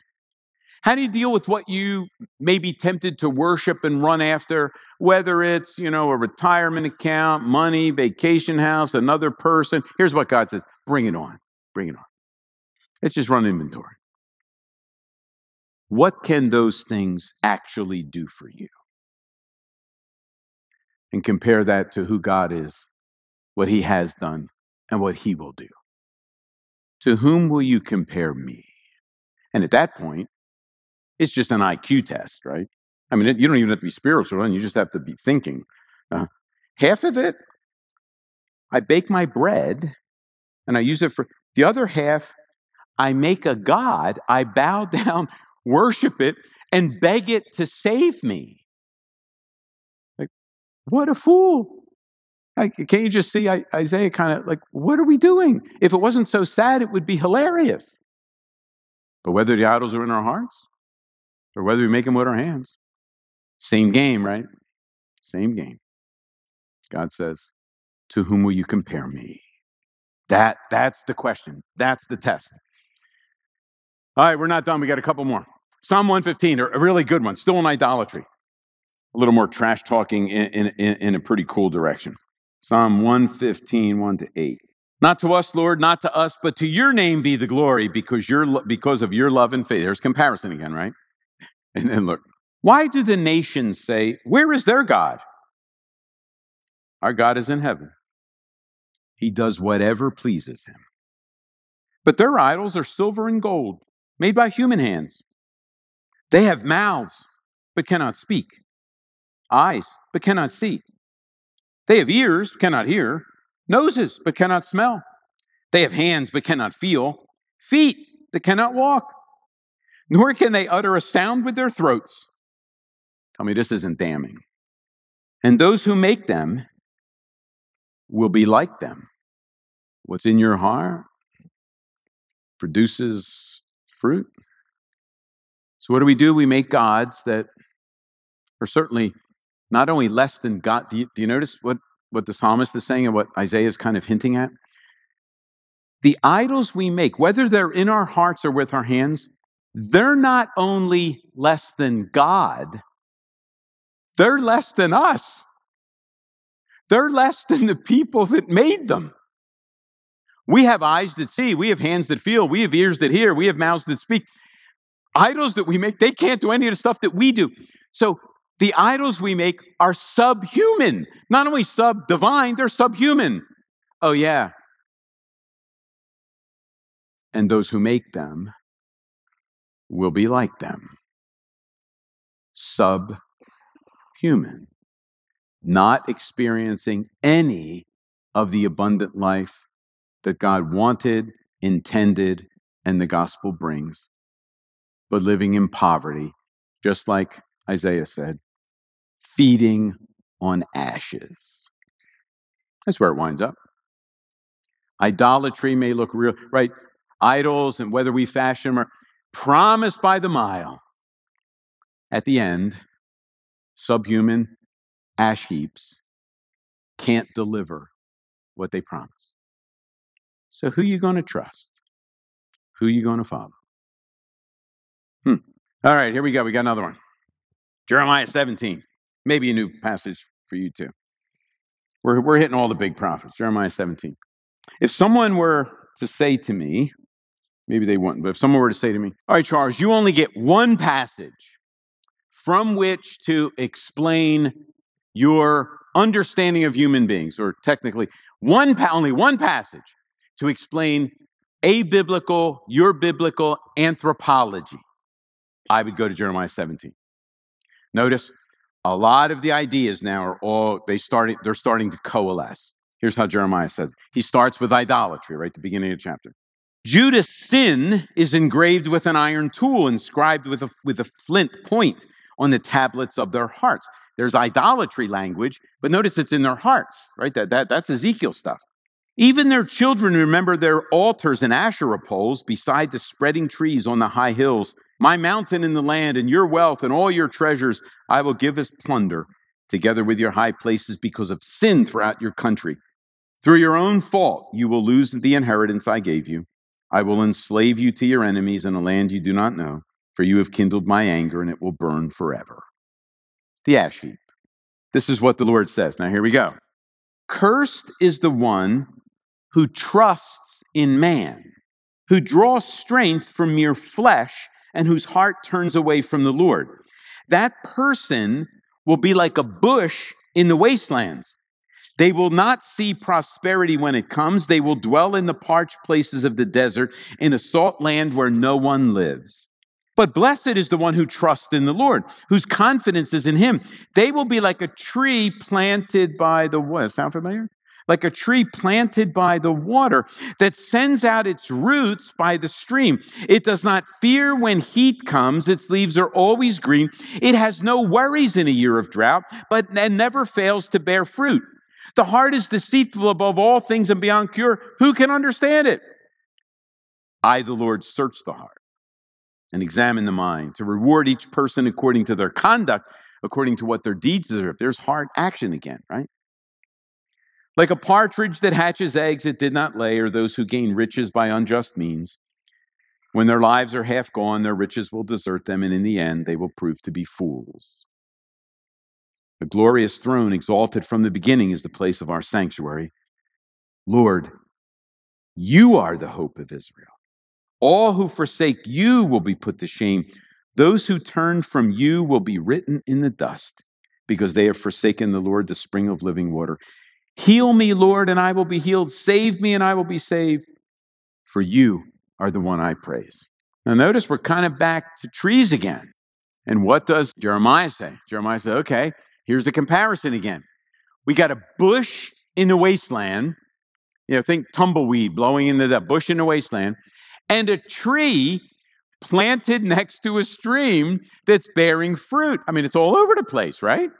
How do you deal with what you may be tempted to worship and run after? Whether it's, you know, a retirement account, money, vacation house, another person. Here's what God says. Bring it on. Bring it on. Let's just run inventory. What can those things actually do for you? And compare that to who God is, what he has done, and what he will do. To whom will you compare me? And at that point, it's just an I Q test, right? I mean, you don't even have to be spiritual, and you just have to be thinking. Uh, half of it, I bake my bread, and I use it for the other half, I make a god, I bow down, worship it, and beg it to save me. Like, what a fool. Like, can't you just see I, Isaiah kind of like, what are we doing? If it wasn't so sad, it would be hilarious. But whether the idols are in our hearts or whether we make them with our hands, same game, right? Same game. God says, to whom will you compare me? That, that's the question. That's the test. All right, we're not done. We got a couple more. Psalm one fifteen, a really good one. Still in idolatry. A little more trash talking in, in, in a pretty cool direction. Psalm one fifteen, one to eight. Not to us, Lord, not to us, but to your name be the glory because, your, because of your love and faith. There's comparison again, right? And then look. Why do the nations say, where is their God? Our God is in heaven. He does whatever pleases him. But their idols are silver and gold, made by human hands. They have mouths, but cannot speak. Eyes, but cannot see. They have ears, but cannot hear. Noses, but cannot smell. They have hands, but cannot feel. Feet, that cannot walk. Nor can they utter a sound with their throats. Tell me this isn't damning. And those who make them will be like them. What's in your heart produces fruit. So what do we do? We make gods that are certainly not only less than God. Do you, do you notice what, what the psalmist is saying and what Isaiah is kind of hinting at? The idols we make, whether they're in our hearts or with our hands, they're not only less than God, they're less than us. They're less than the people that made them. We have eyes that see, we have hands that feel, we have ears that hear, we have mouths that speak. Idols that we make, they can't do any of the stuff that we do. So the idols we make are subhuman. Not only sub-divine, they're subhuman. Oh yeah. And those who make them will be like them. Subhuman. Not experiencing any of the abundant life that God wanted, intended, and the gospel brings, but living in poverty, just like Isaiah said, feeding on ashes. That's where it winds up. Idolatry may look real, right? Idols and whether we fashion them are promised by the mile. At the end, subhuman ash heaps can't deliver what they promise. So who are you going to trust? Who are you going to follow? Hmm. All right, here we go. We got another one. Jeremiah seventeen. Maybe a new passage for you too. We're, we're hitting all the big prophets, Jeremiah seventeen. If someone were to say to me, maybe they wouldn't, but if someone were to say to me, all right, Charles, you only get one passage from which to explain your understanding of human beings, or technically one only one passage to explain abiblical, your biblical anthropology, I would go to Jeremiah seventeen. Notice a lot of the ideas now are all, they started, they're starting to coalesce. Here's how Jeremiah says it. He starts with idolatry, right at the beginning of the chapter. Judah's sin is engraved with an iron tool, inscribed with a, with a flint point on the tablets of their hearts. There's idolatry language, but notice it's in their hearts, right? That, that, that's Ezekiel stuff. Even their children remember their altars and Asherah poles beside the spreading trees on the high hills. My mountain in the land and your wealth and all your treasures I will give as plunder, together with your high places, because of sin throughout your country. Through your own fault, you will lose the inheritance I gave you. I will enslave you to your enemies in a land you do not know, for you have kindled my anger and it will burn forever. The ash heap. This is what the Lord says. Now here we go. Cursed is the one who trusts in man, who draws strength from mere flesh, and whose heart turns away from the Lord. That person will be like a bush in the wastelands. They will not see prosperity when it comes. They will dwell in the parched places of the desert, in a salt land where no one lives. But blessed is the one who trusts in the Lord, whose confidence is in him. They will be like a tree planted by the water. Sound familiar? Like a tree planted by the water that sends out its roots by the stream. It does not fear when heat comes. Its leaves are always green. It has no worries in a year of drought, but and never fails to bear fruit. The heart is deceitful above all things and beyond cure. Who can understand it? I, the Lord, search the heart and examine the mind, to reward each person according to their conduct, according to what their deeds deserve. There's hard action again, right? Like a partridge that hatches eggs it did not lay, or those who gain riches by unjust means. When their lives are half gone, their riches will desert them, and in the end they will prove to be fools. The glorious throne exalted from the beginning is the place of our sanctuary. Lord, you are the hope of Israel. All who forsake you will be put to shame. Those who turn from you will be written in the dust, because they have forsaken the Lord, the spring of living water. Heal me, Lord, and I will be healed. Save me, and I will be saved. For you are the one I praise. Now notice we're kind of back to trees again. And what does Jeremiah say? Jeremiah says, okay, here's a comparison again. We got a bush in the wasteland. You know, think tumbleweed blowing into that bush in the wasteland. And a tree planted next to a stream that's bearing fruit. I mean, it's all over the place, right?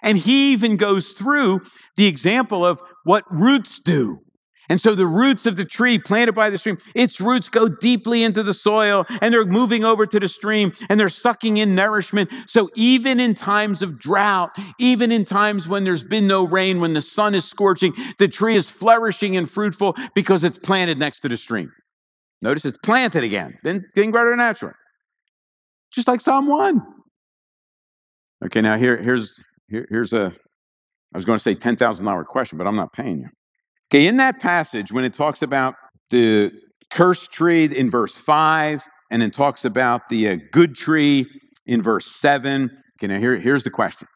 And he even goes through the example of what roots do. And so the roots of the tree planted by the stream, its roots go deeply into the soil, and they're moving over to the stream, and they're sucking in nourishment. So even in times of drought, even in times when there's been no rain, when the sun is scorching, the tree is flourishing and fruitful because it's planted next to the stream. Notice it's planted again. Then getting greater and natural. Just like Psalm one. Okay, now here, here's here, here's a, I was going to say ten thousand dollars question, but I'm not paying you. Okay, in that passage, when it talks about the cursed tree in verse five, and it talks about the uh, good tree in verse seven, okay, now here, here's the question.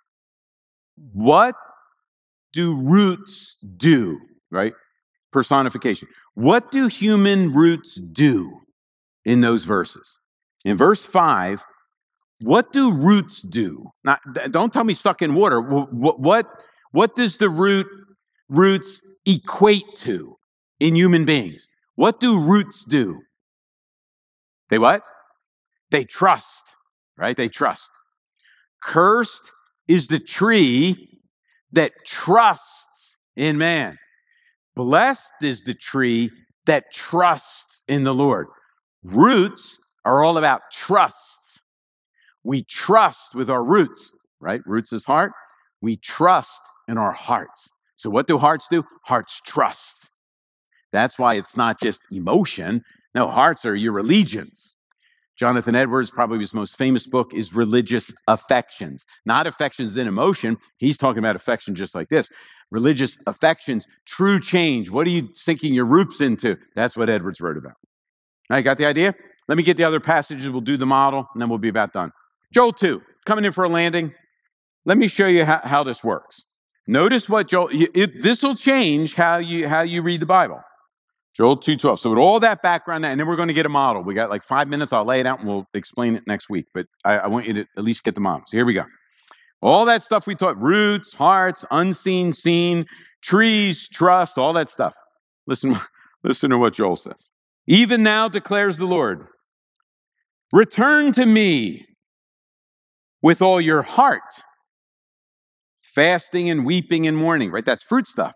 What do roots do, right? Personification. What do human roots do in those verses? In verse five, what do roots do? Now, don't tell me stuck in water. What, what, what does the root roots equate to in human beings? What do roots do? They what? They trust, right? They trust. Cursed is the tree that trusts in man. Blessed is the tree that trusts in the Lord. Roots are all about trust. We trust with our roots, right? Roots is heart. We trust in our hearts. So what do hearts do? Hearts trust. That's why it's not just emotion. No, hearts are your allegiance. Jonathan Edwards, probably his most famous book, is Religious Affections. Not affections in emotion. He's talking about affection just like this. Religious affections, true change. What are you sinking your roots into? That's what Edwards wrote about. All right, got the idea? Let me get the other passages. We'll do the model, and then we'll be about done. Joel two, coming in for a landing. Let me show you how, how this works. Notice what Joel, this will change how you, how you read the Bible. Joel two twelve. So with all that background, and then we're going to get a model. We got like five minutes. I'll lay it out and we'll explain it next week. But I, I want you to at least get the model. So here we go. All that stuff we taught, roots, hearts, unseen, seen, trees, trust, all that stuff. Listen, listen to what Joel says. Even now declares the Lord, return to me with all your heart, fasting and weeping and mourning, right? That's fruit stuff.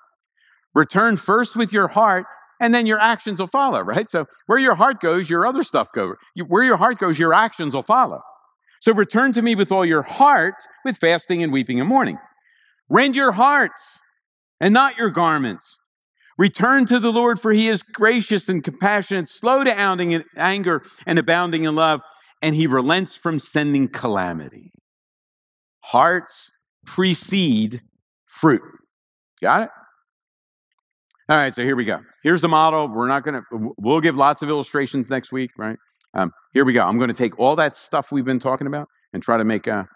Return first with your heart, and then your actions will follow, right? So where your heart goes, your other stuff goes. Where your heart goes, your actions will follow. So return to me with all your heart, with fasting and weeping and mourning. Rend your hearts and not your garments. Return to the Lord, for he is gracious and compassionate, slow to anger and abounding in love, and he relents from sending calamity. Hearts precede fruit. Got it? All right, so here we go. Here's the model. We're not going to, we'll give lots of illustrations next week, right? Um, here we go. I'm going to take all that stuff we've been talking about and try to make a,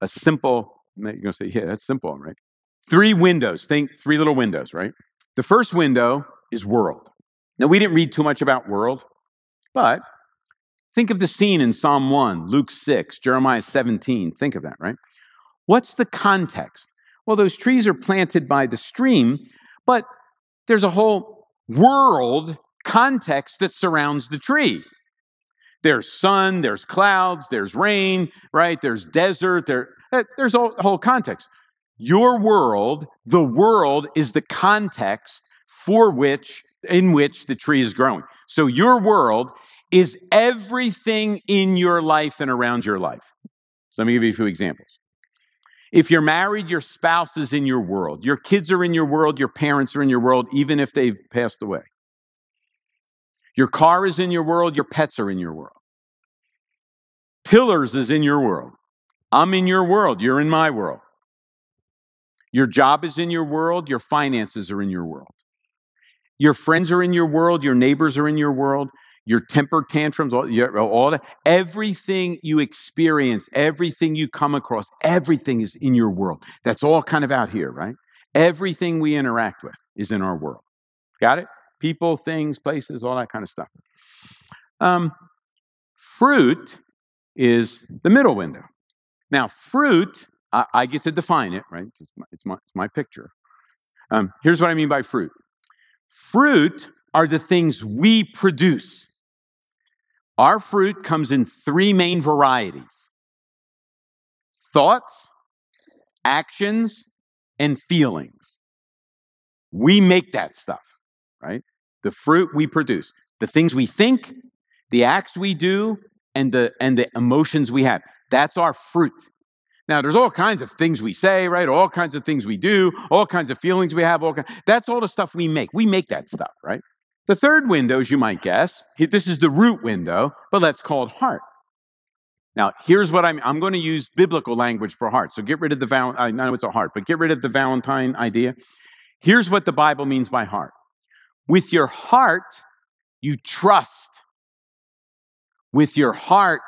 a simple, you're going to say, yeah, that's simple, right? Three windows. Think three little windows, right? The first window is world. Now, we didn't read too much about world, but think of the scene in Psalm one, Luke six, Jeremiah seventeen. Think of that, right? What's the context? Well, those trees are planted by the stream, but there's a whole world context that surrounds the tree. There's sun, there's clouds, there's rain, right? There's desert, there, there's a whole context. Your world, the world is the context for which, in which the tree is growing. So your world is everything in your life and around your life. So let me give you a few examples. If you're married, your spouse is in your world. Your kids are in your world. Your parents are in your world, even if they've passed away. Your car is in your world. Your pets are in your world. Pillars is in your world. I'm in your world. You're in my world. Your job is in your world. Your finances are in your world. Your friends are in your world. Your neighbors are in your world. Your temper tantrums, all, all that, everything you experience, everything you come across, everything is in your world. That's all kind of out here, right? Everything we interact with is in our world. Got it? People, things, places, all that kind of stuff. Um, fruit is the middle window. Now, fruit, I, I get to define it, right? It's my, it's my, it's my picture. Um, here's what I mean by fruit. Fruit are the things we produce. Our fruit comes in three main varieties: thoughts, actions, and feelings. We make that stuff, right? The fruit we produce, the things we think, the acts we do, and the and the emotions we have. That's our fruit. Now, there's all kinds of things we say, right? All kinds of things we do, all kinds of feelings we have, all kinds. That's all the stuff we make. We make that stuff, right? The third window, as you might guess, this is the root window, but that's called heart. Now, here's what I'm, I'm going to use biblical language for heart. So get rid of the, val- I know it's a heart, but get rid of the Valentine idea. Here's what the Bible means by heart. With your heart, you trust. With your heart,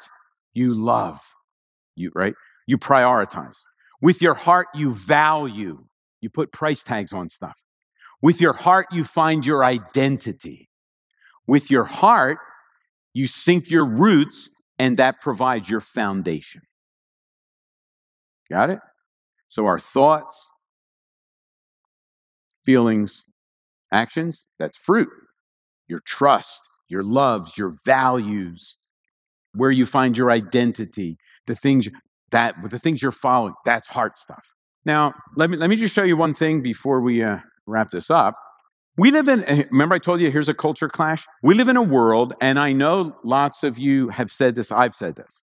you love. You, right? You prioritize. With your heart, you value. You put price tags on stuff. With your heart, you find your identity. With your heart, you sink your roots, and that provides your foundation. Got it? So our thoughts, feelings, actions, that's fruit. Your trust, your loves, your values, where you find your identity, the things that with the things you're following, that's heart stuff. Now, let me let me just show you one thing before we uh, wrap this up. We live in, remember I told you, here's a culture clash. We live in a world, and I know lots of you have said this, I've said this.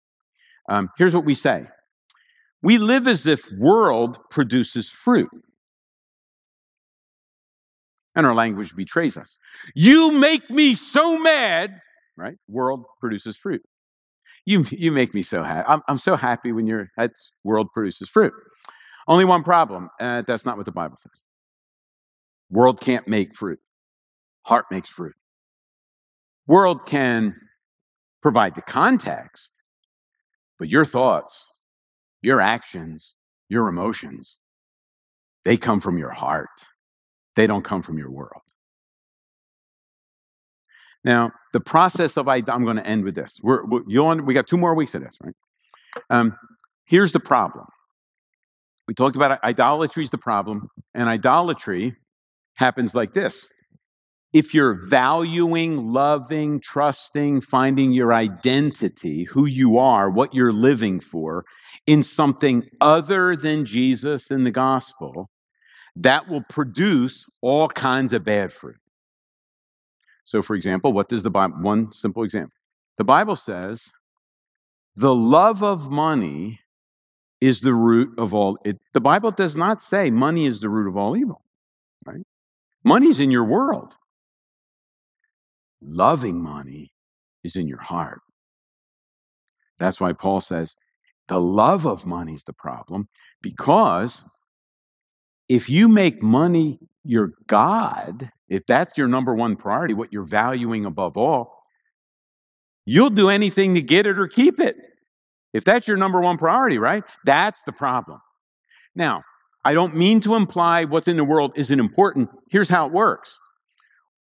Um, here's what we say. We live as if world produces fruit. And our language betrays us. You make me so mad, right? World produces fruit. You you make me so happy. I'm, I'm so happy when your world produces fruit. Only one problem. Uh, that's not what the Bible says. World can't make fruit. Heart makes fruit. World can provide the context, but your thoughts, your actions, your emotions, they come from your heart. They don't come from your world. Now, the process of I, I'm going to end with this. We're, we're, you'll, we got two more weeks of this, right? Um, here's the problem. We talked about idolatry is the problem, and idolatry happens like this. If you're valuing, loving, trusting, finding your identity, who you are, what you're living for, in something other than Jesus and the gospel, that will produce all kinds of bad fruit. So, for example, what does the Bible, one simple example. The Bible says, the love of money is the root of all, it, the Bible does not say money is the root of all evil, right? Money's in your world. Loving money is in your heart. That's why Paul says the love of money is the problem, because if you make money your God, if that's your number one priority, what you're valuing above all, you'll do anything to get it or keep it. If that's your number one priority, right? That's the problem. Now, I don't mean to imply what's in the world isn't important. Here's how it works.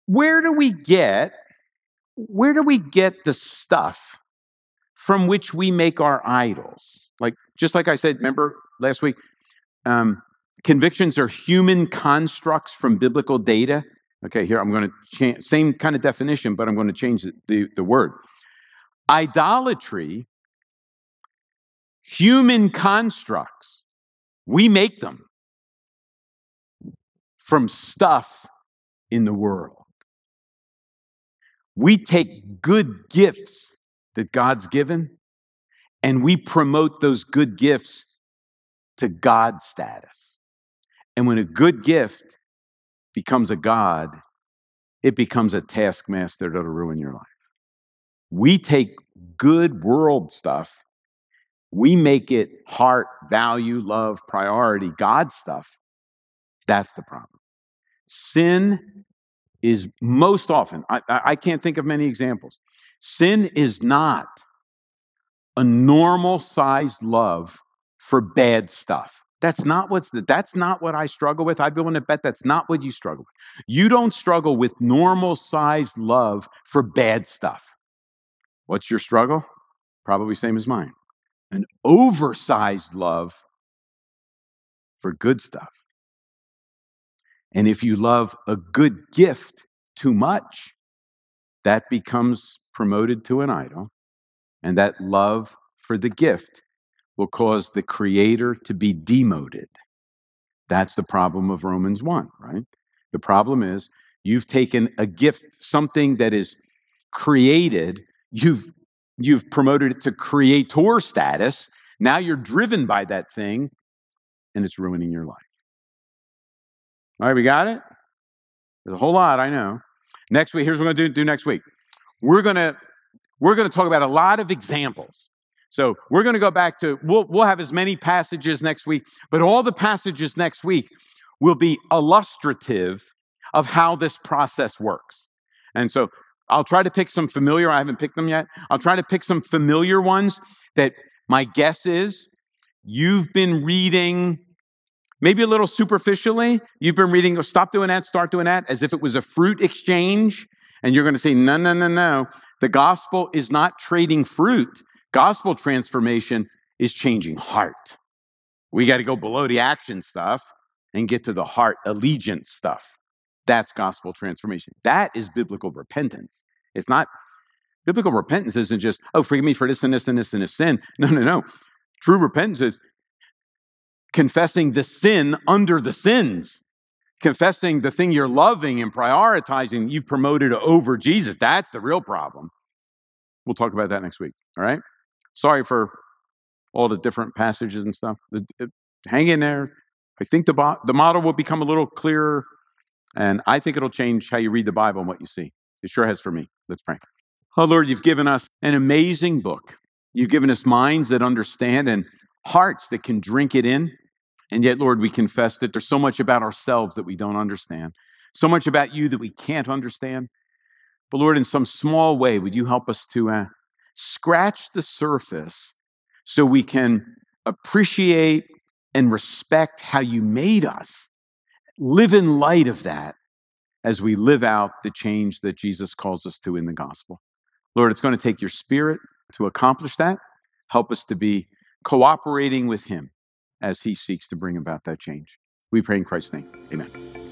Where do we get, where do we get the stuff from which we make our idols? Like, just like I said, remember last week, um, convictions are human constructs from biblical data. Okay, here I'm going to change, same kind of definition, but I'm going to change the, the, the word. Idolatry, human constructs, we make them from stuff in the world. We take good gifts that God's given, and we promote those good gifts to God status. And when a good gift becomes a God, it becomes a taskmaster that'll ruin your life. We take good world stuff, we make it heart, value, love, priority, God stuff. That's the problem. Sin is most often, I, I can't think of many examples. Sin is not a normal-sized love for bad stuff. That's not what's the, that's not what I struggle with. I'd be willing to bet that's not what you struggle with. You don't struggle with normal-sized love for bad stuff. What's your struggle? Probably same as mine. An oversized love for good stuff. And if you love a good gift too much, that becomes promoted to an idol, and that love for the gift will cause the creator to be demoted. That's the problem of Romans one, right? The problem is you've taken a gift, something that is created, you've you've promoted it to creator status. Now you're driven by that thing, and it's ruining your life. All right, we got it? There's a whole lot, I know. Next week, here's what we're going to do, do next week. We're going to we're going to talk about a lot of examples. So we're going to go back to, we'll, we'll have as many passages next week, but all the passages next week will be illustrative of how this process works. And so I'll try to pick some familiar, I haven't picked them yet. I'll try to pick some familiar ones that my guess is you've been reading, maybe a little superficially. You've been reading, oh, stop doing that, start doing that, as if it was a fruit exchange. And you're going to say, no, no, no, no. The gospel is not trading fruit. Gospel transformation is changing heart. We got to go below the action stuff and get to the heart, allegiance stuff. That's gospel transformation. That is biblical repentance. It's not, biblical repentance isn't just, oh, forgive me for this and this and this and this sin. No, no, no. True repentance is confessing the sin under the sins, confessing the thing you're loving and prioritizing you've promoted over Jesus. That's the real problem. We'll talk about that next week, all right? Sorry for all the different passages and stuff. Hang in there. I think the bo- the model will become a little clearer, and I think it'll change how you read the Bible and what you see. It sure has for me. Let's pray. Oh, Lord, you've given us an amazing book. You've given us minds that understand and hearts that can drink it in. And yet, Lord, we confess that there's so much about ourselves that we don't understand, so much about you that we can't understand. But Lord, in some small way, would you help us to uh, scratch the surface so we can appreciate and respect how you made us. Live in light of that as we live out the change that Jesus calls us to in the gospel. Lord, it's going to take your Spirit to accomplish that. Help us to be cooperating with him as he seeks to bring about that change. We pray in Christ's name. Amen.